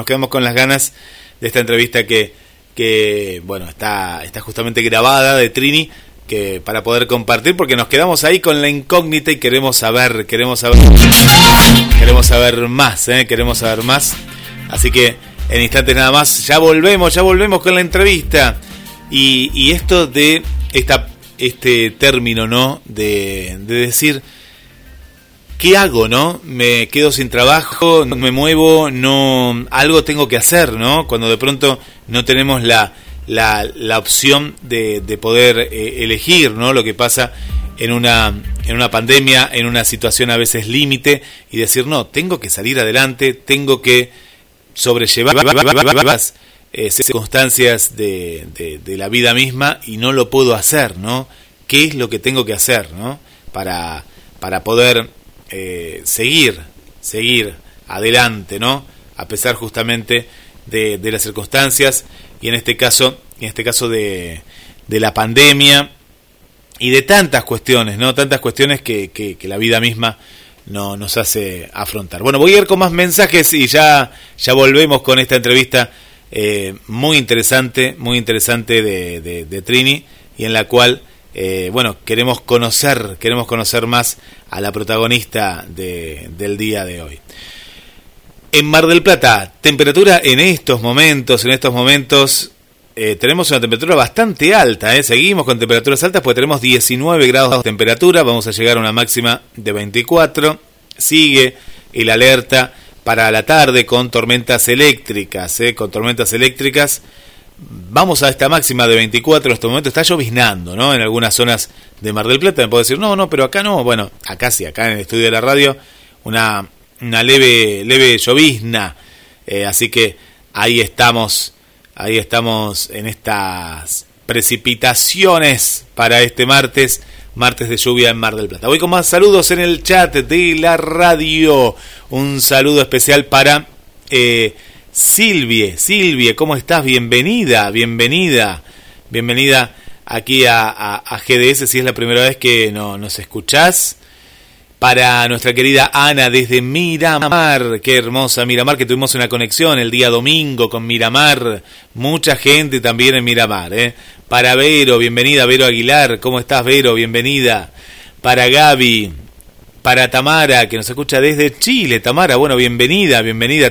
de esta entrevista que está justamente grabada de Trini, que para poder compartir, porque nos quedamos ahí con la incógnita y queremos saber más. Así que en instantes nada más, ya volvemos con la entrevista. Y esto de este término, ¿no? De decir, ¿qué hago, no? Me quedo sin trabajo, no me muevo, no, algo tengo que hacer, ¿no? Cuando de pronto no tenemos la opción de poder elegir, ¿no? Lo que pasa en una pandemia, en una situación a veces límite, y decir, no, tengo que salir adelante, tengo que sobrellevar las circunstancias de la vida misma y no lo puedo hacer, ¿no? ¿Qué es lo que tengo que hacer, no? Para poder seguir adelante, ¿no? A pesar justamente de las circunstancias y en este caso de la pandemia y de tantas cuestiones, ¿no? Tantas cuestiones que la vida misma no nos hace afrontar. Bueno, voy a ir con más mensajes y ya volvemos con esta entrevista muy interesante de Trini, y en la cual queremos conocer más a la protagonista del día de hoy. En Mar del Plata, temperatura en estos momentos tenemos una temperatura bastante alta, seguimos con temperaturas altas, pues tenemos 19 grados de temperatura, vamos a llegar a una máxima de 24, sigue el alerta para la tarde con tormentas eléctricas, Vamos a esta máxima de 24, hasta el momento está lloviznando, ¿no? En algunas zonas de Mar del Plata me puedo decir, no, pero acá no. Bueno, acá sí, acá en el estudio de la radio, una leve llovizna. Así que ahí estamos en estas precipitaciones para este martes de lluvia en Mar del Plata. Voy con más saludos en el chat de la radio. Un saludo especial para... Silvia, ¿cómo estás? Bienvenida aquí a GDS, si es la primera vez que nos escuchás. Para nuestra querida Ana desde Miramar, qué hermosa Miramar, que tuvimos una conexión el día domingo con Miramar, mucha gente también en Miramar, ¿eh? Para Vero, bienvenida, Vero Aguilar, ¿cómo estás, Vero? Bienvenida. Para Gaby, para Tamara, que nos escucha desde Chile, Tamara, bueno, bienvenida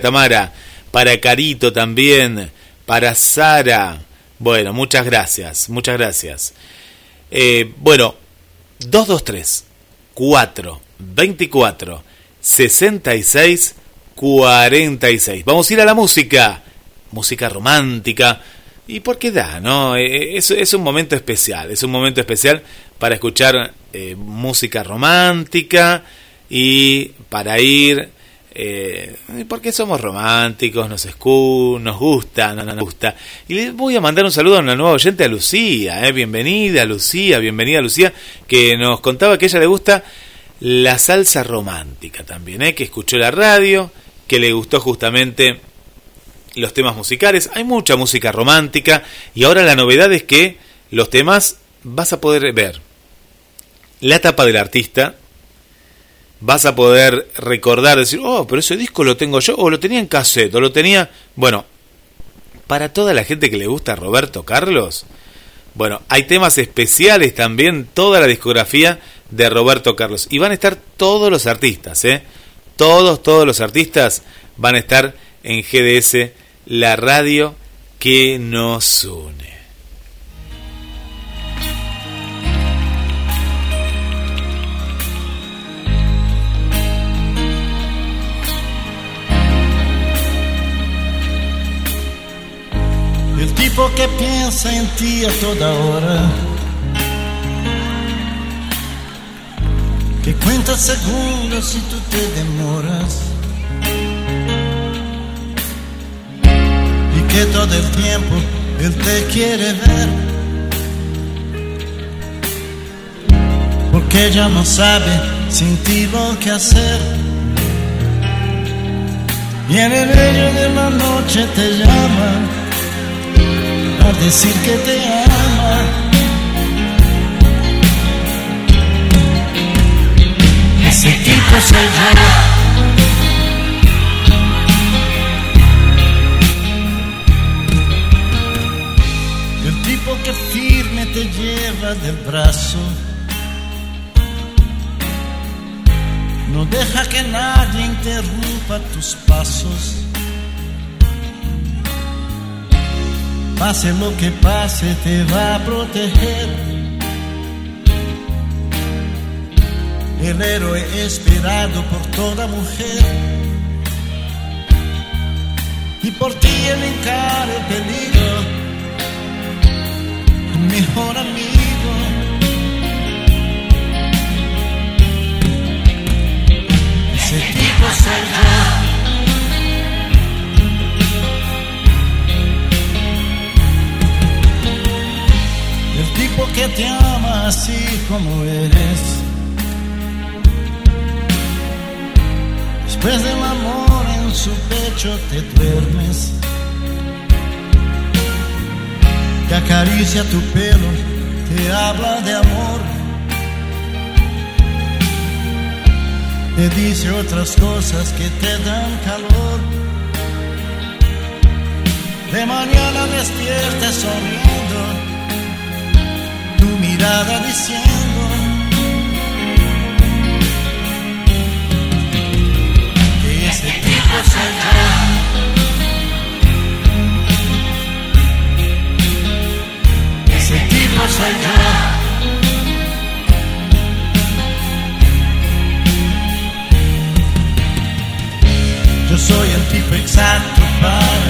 Tamara. Para Carito también, para Sara. Bueno, muchas gracias. Bueno, 223-424-6646. Vamos a ir a la música romántica. ¿Y por qué da, no? Es un momento especial, para escuchar música romántica y para ir... porque somos románticos, nos gusta. Y les voy a mandar un saludo a una nueva oyente, a Lucía, bienvenida Lucía, que nos contaba que a ella le gusta la salsa romántica también, que escuchó la radio, que le gustó justamente los temas musicales. Hay mucha música romántica y ahora la novedad es que los temas vas a poder ver la tapa del artista. Vas a poder recordar, decir, oh, pero ese disco lo tengo yo, o lo tenía en cassette, o lo tenía... Bueno, para toda la gente que le gusta Roberto Carlos, bueno, hay temas especiales también, toda la discografía de Roberto Carlos. Y van a estar todos los artistas, todos los artistas van a estar en GDS, la radio que nos une. El tipo que piensa en ti a toda hora, que cuenta segundos si tú te demoras, y que todo el tiempo él te quiere ver, porque ya no sabe sin ti lo que hacer. Y en el medio de la noche te llama a decir que te ama. Ese tipo soy yo. El tipo que firme te lleva del brazo, no deja que nadie interrumpa tus pasos. Pase lo que pase, te va a proteger. El héroe esperado por toda mujer. Y por ti él encara el peligro. Tu mejor amigo. Ese tipo soy yo. Tipo que te ama así como eres. Después del amor en su pecho te duermes. Te acaricia tu pelo, te habla de amor. Te dice otras cosas que te dan calor. De mañana despiertes sonriendo. Tu mirada diciendo que ese tipo soy yo. Ese tipo soy yo. Yo soy el tipo exacto para ti.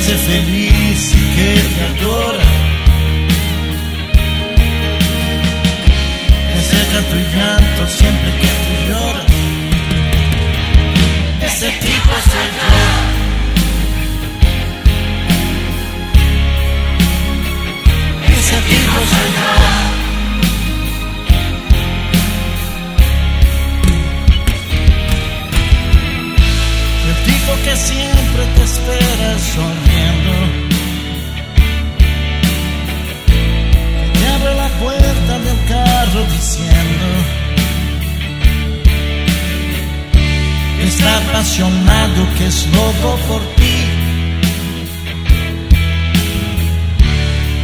hace feliz y que te adora. Me seca tu llanto siempre que tú lloras. Ese tipo soy yo. Ese tipo soy yo. Que siempre te espera sonriendo, que te abre la puerta del carro diciendo está apasionado, que es loco por ti.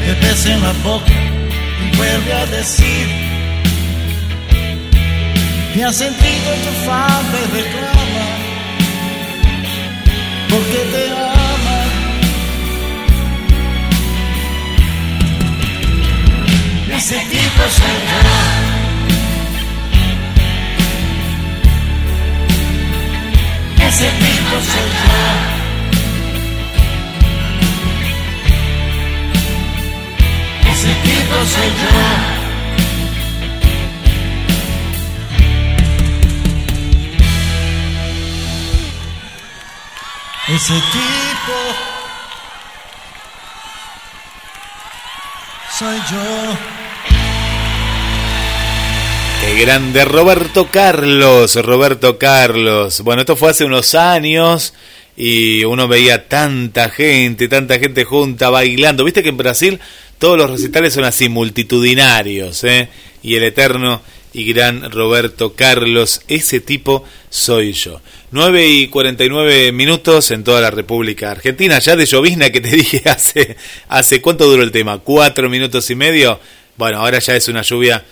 Te besa en la boca y vuelve a decir que ha sentido tu falta y reclama porque te ama. Ese tipo soy yo. Ese tipo soy yo. Ese tipo soy yo. Ese tipo soy yo. Qué grande Roberto Carlos, Roberto Carlos. Bueno, esto fue hace unos años y uno veía tanta gente junta bailando. Viste que en Brasil todos los recitales son así, multitudinarios, ¿eh? Y el eterno y gran Roberto Carlos, ese tipo soy yo. 9 y 49 minutos en toda la República Argentina, ya de llovizna que te dije hace ¿cuánto duró el tema? 4 minutos y medio. Bueno, ahora ya es una lluvia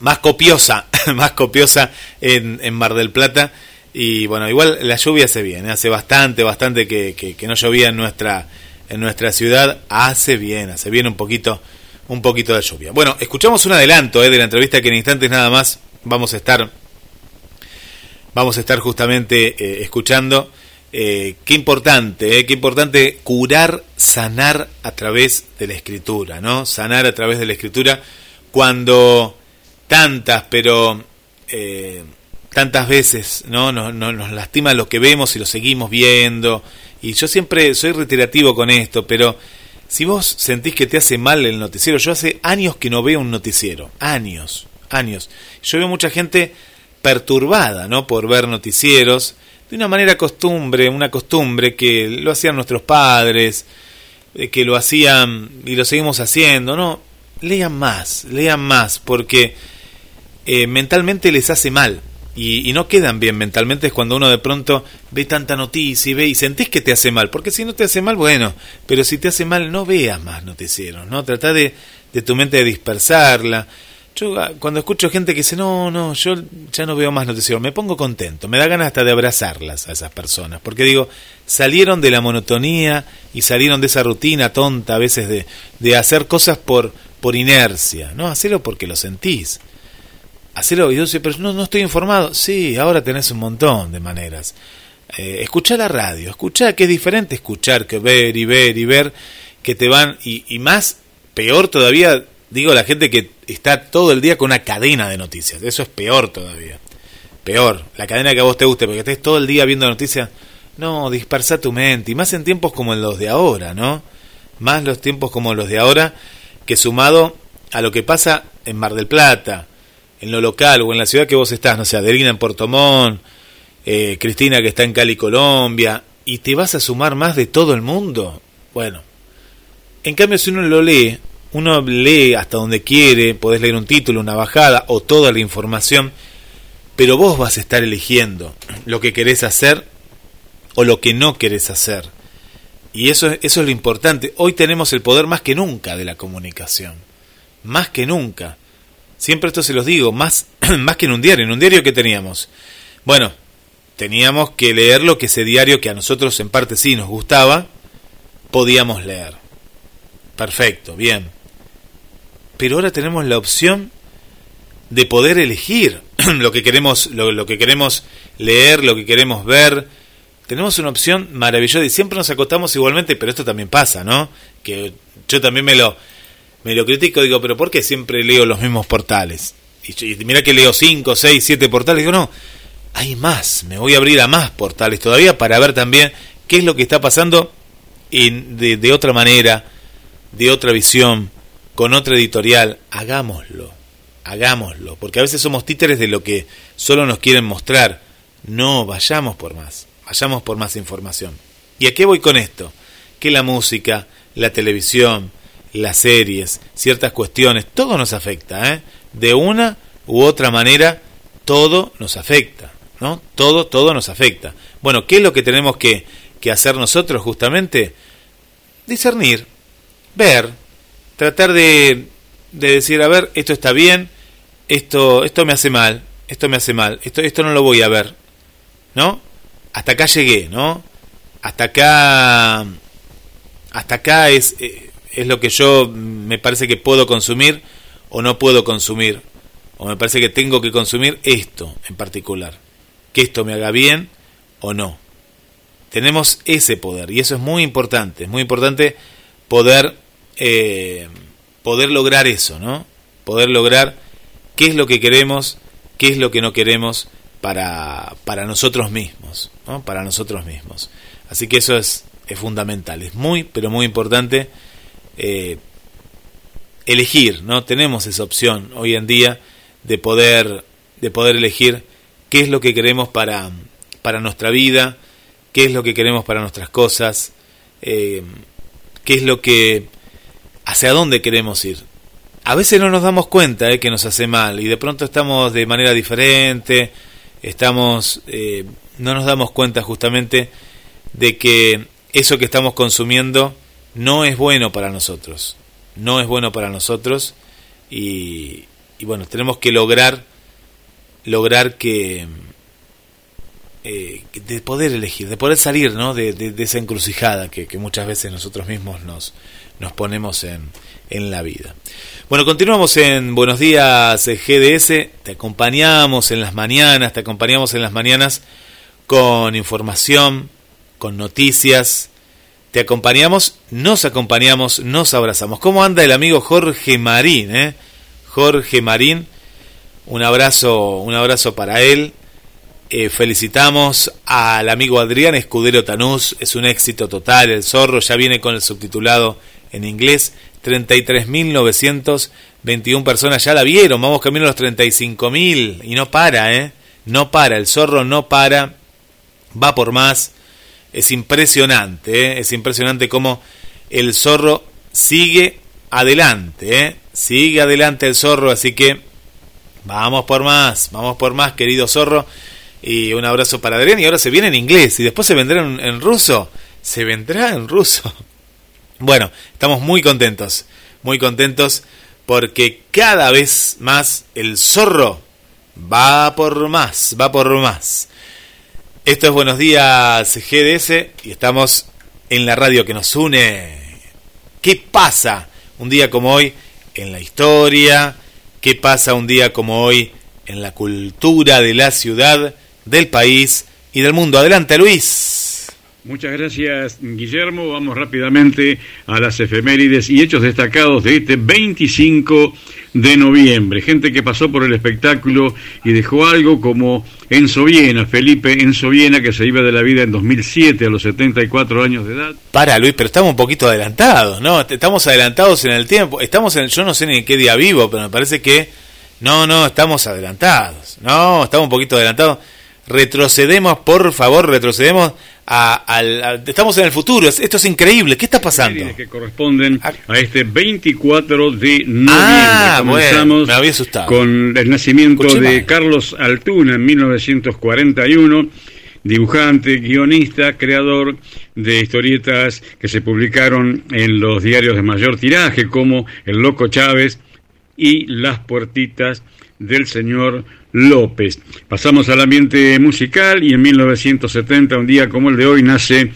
más copiosa, más copiosa en Mar del Plata. Y bueno, igual la lluvia hace bien, hace bastante que no llovía en nuestra ciudad. Hace bien un poquito de lluvia. Bueno, escuchamos un adelanto de la entrevista que en instantes nada más vamos a estar justamente escuchando. Qué importante sanar a través de la escritura, ¿no? Sanar a través de la escritura cuando tantas veces, ¿no? Nos lastima lo que vemos y lo seguimos viendo. Y yo siempre soy reiterativo con esto, pero si vos sentís que te hace mal el noticiero, yo hace años que no veo un noticiero, años. Yo veo mucha gente perturbada, ¿no? Por ver noticieros de una manera una costumbre que lo hacían nuestros padres, que lo hacían y lo seguimos haciendo, ¿no? Lean más, porque mentalmente les hace mal y no quedan bien mentalmente. Es cuando uno de pronto ve tanta noticia y sentís que te hace mal, porque si no te hace mal, bueno, pero si te hace mal no veas más noticieros, ¿no? Tratá de tu mente de dispersarla. Yo cuando escucho gente que dice no, yo ya no veo más noticieros, me pongo contento, me da ganas hasta de abrazarlas a esas personas, porque digo, salieron de la monotonía y salieron de esa rutina tonta a veces de hacer cosas por inercia, ¿no? Hacelo porque lo sentís. Hacelo. Y yo sé, pero no estoy informado. Sí, ahora tenés un montón de maneras. Escuchá la radio, escuchá, que es diferente escuchar que ver, que te van, y más, peor todavía, digo, la gente que está todo el día con una cadena de noticias. Eso es peor todavía. Peor, la cadena que a vos te guste, porque estés todo el día viendo noticias. No, dispersa tu mente, y más en tiempos como los de ahora, ¿no? Más los tiempos como los de ahora, que sumado a lo que pasa en Mar del Plata, en lo local o en la ciudad que vos estás, no sé, Adelina en Puerto Montt, Cristina que está en Cali, Colombia, y te vas a sumar más de todo el mundo. Bueno, en cambio si uno lee hasta donde quiere, podés leer un título, una bajada o toda la información, pero vos vas a estar eligiendo lo que querés hacer o lo que no querés hacer. Y eso es lo importante. Hoy tenemos el poder más que nunca de la comunicación, más que nunca. Siempre esto se los digo, más que en un diario. ¿En un diario qué teníamos? Bueno, teníamos que leer lo que ese diario, que a nosotros en parte sí nos gustaba, podíamos leer. Perfecto, bien. Pero ahora tenemos la opción de poder elegir lo que queremos leer, lo que queremos ver, tenemos una opción maravillosa y siempre nos acostamos igualmente, pero esto también pasa, ¿no? Que yo también me lo critico, digo, pero ¿por qué siempre leo los mismos portales? Y mirá que leo 5, 6, 7 portales, digo, no, hay más, me voy a abrir a más portales todavía para ver también qué es lo que está pasando de otra manera, de otra visión, con otra editorial. Hagámoslo, porque a veces somos títeres de lo que solo nos quieren mostrar. No, vayamos por más información. ¿Y a qué voy con esto? Que la música, la televisión, las series, ciertas cuestiones, todo nos afecta, ¿eh? De una u otra manera, todo nos afecta, ¿no? Todo nos afecta. Bueno, ¿qué es lo que tenemos que hacer nosotros justamente? Discernir, ver, tratar de decir, a ver, esto está bien, esto me hace mal, esto no lo voy a ver, ¿no? Hasta acá llegué, ¿no? Hasta acá es lo que yo me parece que puedo consumir o no puedo consumir, o me parece que tengo que consumir esto en particular, que esto me haga bien o no. Tenemos ese poder y eso es muy importante poder lograr eso, ¿no? Poder lograr qué es lo que queremos, qué es lo que no queremos para nosotros mismos, ¿no? Para nosotros mismos. Así que eso es fundamental, es muy, pero muy importante elegir, ¿no? Tenemos esa opción hoy en día de poder elegir qué es lo que queremos para nuestra vida, qué es lo que queremos para nuestras cosas, qué es lo que... ¿Hacia dónde queremos ir? A veces no nos damos cuenta que nos hace mal y de pronto estamos de manera diferente, no nos damos cuenta justamente de que eso que estamos consumiendo no es bueno para nosotros y bueno, tenemos que lograr que de poder elegir, de poder salir, ¿no? de esa encrucijada que muchas veces nosotros mismos nos ponemos en la vida. Bueno, continuamos en Buenos Días GDS, te acompañamos en las mañanas con información, con noticias, nos acompañamos, nos abrazamos. ¿Cómo anda el amigo Jorge Marín? Jorge Marín, un abrazo para él. Felicitamos al amigo Adrián Escudero Tanús, es un éxito total, el zorro ya viene con el subtitulado en inglés. 33.921 personas ya la vieron, vamos camino a los 35.000 y no para, el zorro no para, va por más. Es impresionante cómo el zorro sigue adelante el zorro, así que vamos por más, querido zorro. Y un abrazo para Adrián, y ahora se viene en inglés, y después se vendrá en ruso. Bueno, estamos muy contentos, porque cada vez más el zorro va por más. Esto es Buenos Días GDS, y estamos en la radio que nos une. ¿Qué pasa un día como hoy en la historia? ¿Qué pasa un día como hoy en la cultura de la ciudad, del país y del mundo? Adelante, Luis. Muchas gracias, Guillermo. Vamos rápidamente a las efemérides y hechos destacados de este 25 de noviembre. Gente que pasó por el espectáculo y dejó algo, como Felipe Enzo Viena, que se iba de la vida en 2007 a los 74 años de edad. Para, Luis, pero estamos un poquito adelantados, ¿no? Estamos adelantados en el tiempo. Yo no sé ni en qué día vivo, pero me parece que no, estamos adelantados. No, estamos un poquito adelantados. Retrocedemos, por favor, estamos en el futuro. Esto es increíble. ¿Qué está pasando? Que corresponden a este 24 de noviembre. Comenzamos, me había asustado, con el nacimiento de Carlos Altuna en 1941, dibujante, guionista, creador de historietas que se publicaron en los diarios de mayor tiraje como El Loco Chávez y Las Puertitas del señor López. Pasamos al ambiente musical y en 1970, un día como el de hoy, nace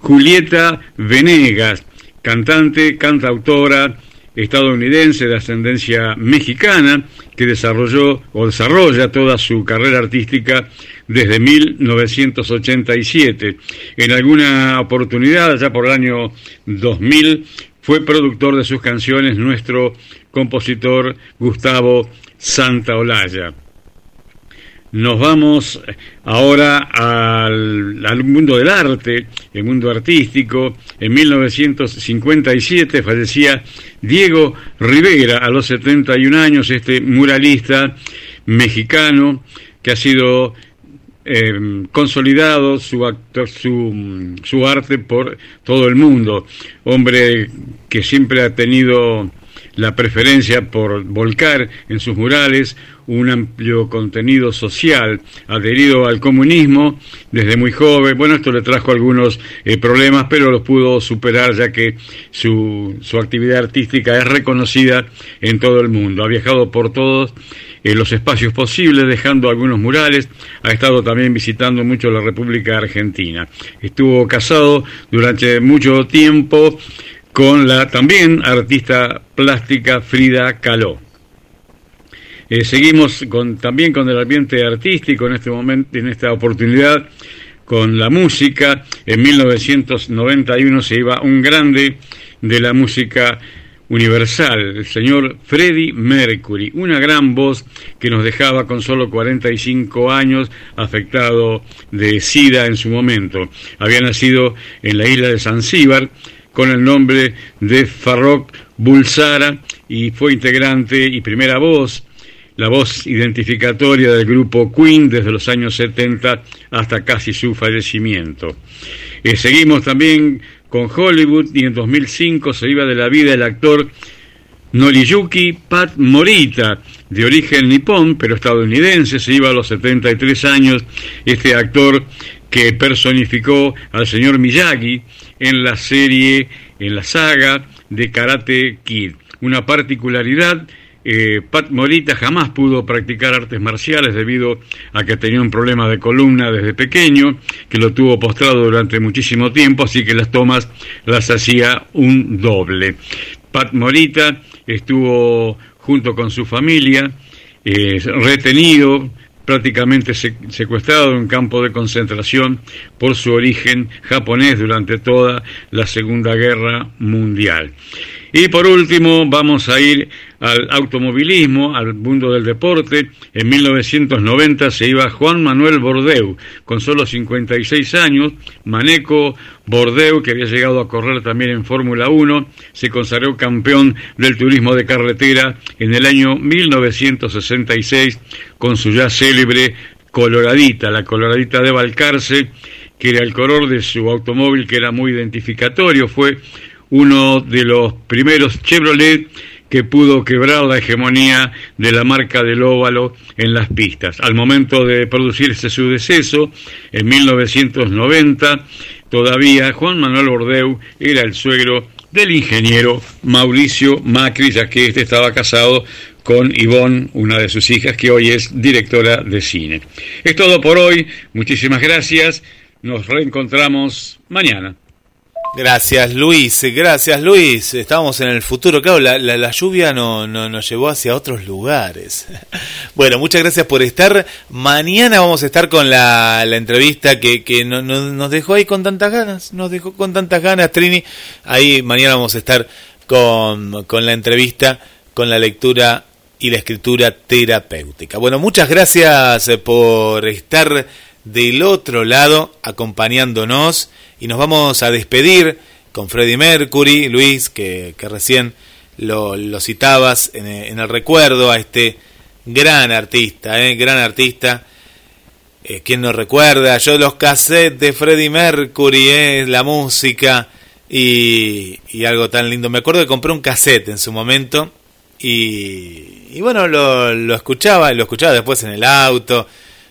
Julieta Venegas, cantante, cantautora estadounidense de ascendencia mexicana, que desarrolla toda su carrera artística desde 1987. En alguna oportunidad, ya por el año 2000, fue productor de sus canciones nuestro compositor Gustavo Santaolalla. Nos vamos ahora al mundo del arte, el mundo artístico. En 1957 fallecía Diego Rivera a los 71 años, este muralista mexicano que ha sido consolidado su arte por todo el mundo. Hombre que siempre ha tenido la preferencia por volcar en sus murales un amplio contenido social, adherido al comunismo desde muy joven. Bueno, esto le trajo algunos problemas, pero los pudo superar, ya que su actividad artística es reconocida en todo el mundo. Ha viajado por todos los espacios posibles, dejando algunos murales. Ha estado también visitando mucho la República Argentina. Estuvo casado durante mucho tiempo con la también artista plástica Frida Kahlo. Seguimos también con el ambiente artístico en este momento, en esta oportunidad, con la música. En 1991 se iba un grande de la música universal, el señor Freddie Mercury, una gran voz que nos dejaba con solo 45 años, afectado de SIDA en su momento. Había nacido en la isla de Zanzíbar con el nombre de Farrokh Bulsara y fue integrante y primera voz, la voz identificatoria del grupo Queen desde los años 70 hasta casi su fallecimiento. Seguimos también con Hollywood y en 2005 se iba de la vida el actor Noriyuki Pat Morita, de origen nipón pero estadounidense. Se iba a los 73 años este actor que personificó al señor Miyagi en la serie, en la saga de Karate Kid. Una particularidad, Pat Morita jamás pudo practicar artes marciales debido a que tenía un problema de columna desde pequeño, que lo tuvo postrado durante muchísimo tiempo, así que las tomas las hacía un doble. Pat Morita estuvo junto con su familia retenido, prácticamente secuestrado en un campo de concentración por su origen japonés durante toda la Segunda Guerra Mundial. Y por último vamos a ir al automovilismo, al mundo del deporte. En 1990 se iba Juan Manuel Bordeu, con solo 56 años, maneco Bordeu, que había llegado a correr también en Fórmula 1, se consagró campeón del turismo de carretera en el año 1966 con su ya célebre Coloradita, la Coloradita de Balcarce, que era el color de su automóvil, que era muy identificatorio. Fue uno de los primeros Chevrolet que pudo quebrar la hegemonía de la marca del óvalo en las pistas. Al momento de producirse su deceso, en 1990, todavía Juan Manuel Bordeu era el suegro del ingeniero Mauricio Macri, ya que este estaba casado con Ivonne, una de sus hijas, que hoy es directora de cine. Es todo por hoy, muchísimas gracias, nos reencontramos mañana. Gracias Luis, estamos en el futuro, claro, la lluvia nos llevó hacia otros lugares. Bueno, muchas gracias por estar, mañana vamos a estar con la entrevista que nos dejó ahí con tantas ganas, Trini, ahí mañana vamos a estar con la entrevista, con la lectura y la escritura terapéutica. Bueno, muchas gracias por estar del otro lado acompañándonos y nos vamos a despedir con Freddie Mercury, Luis, que recién lo citabas en el recuerdo a este gran artista. ¿Quién no recuerda? Yo los cassettes de Freddie Mercury, la música y algo tan lindo. Me acuerdo que compré un cassette en su momento y bueno, lo escuchaba después en el auto.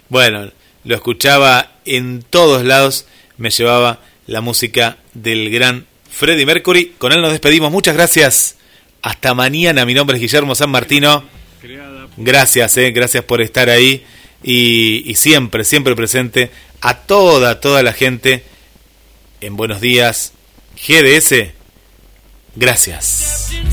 Bueno, lo escuchaba en todos lados, me llevaba la música del gran Freddie Mercury. Con él nos despedimos, muchas gracias, hasta mañana. Mi nombre es Guillermo San Martino, gracias por estar ahí y siempre presente a toda la gente en Buenos Días GDS. Gracias.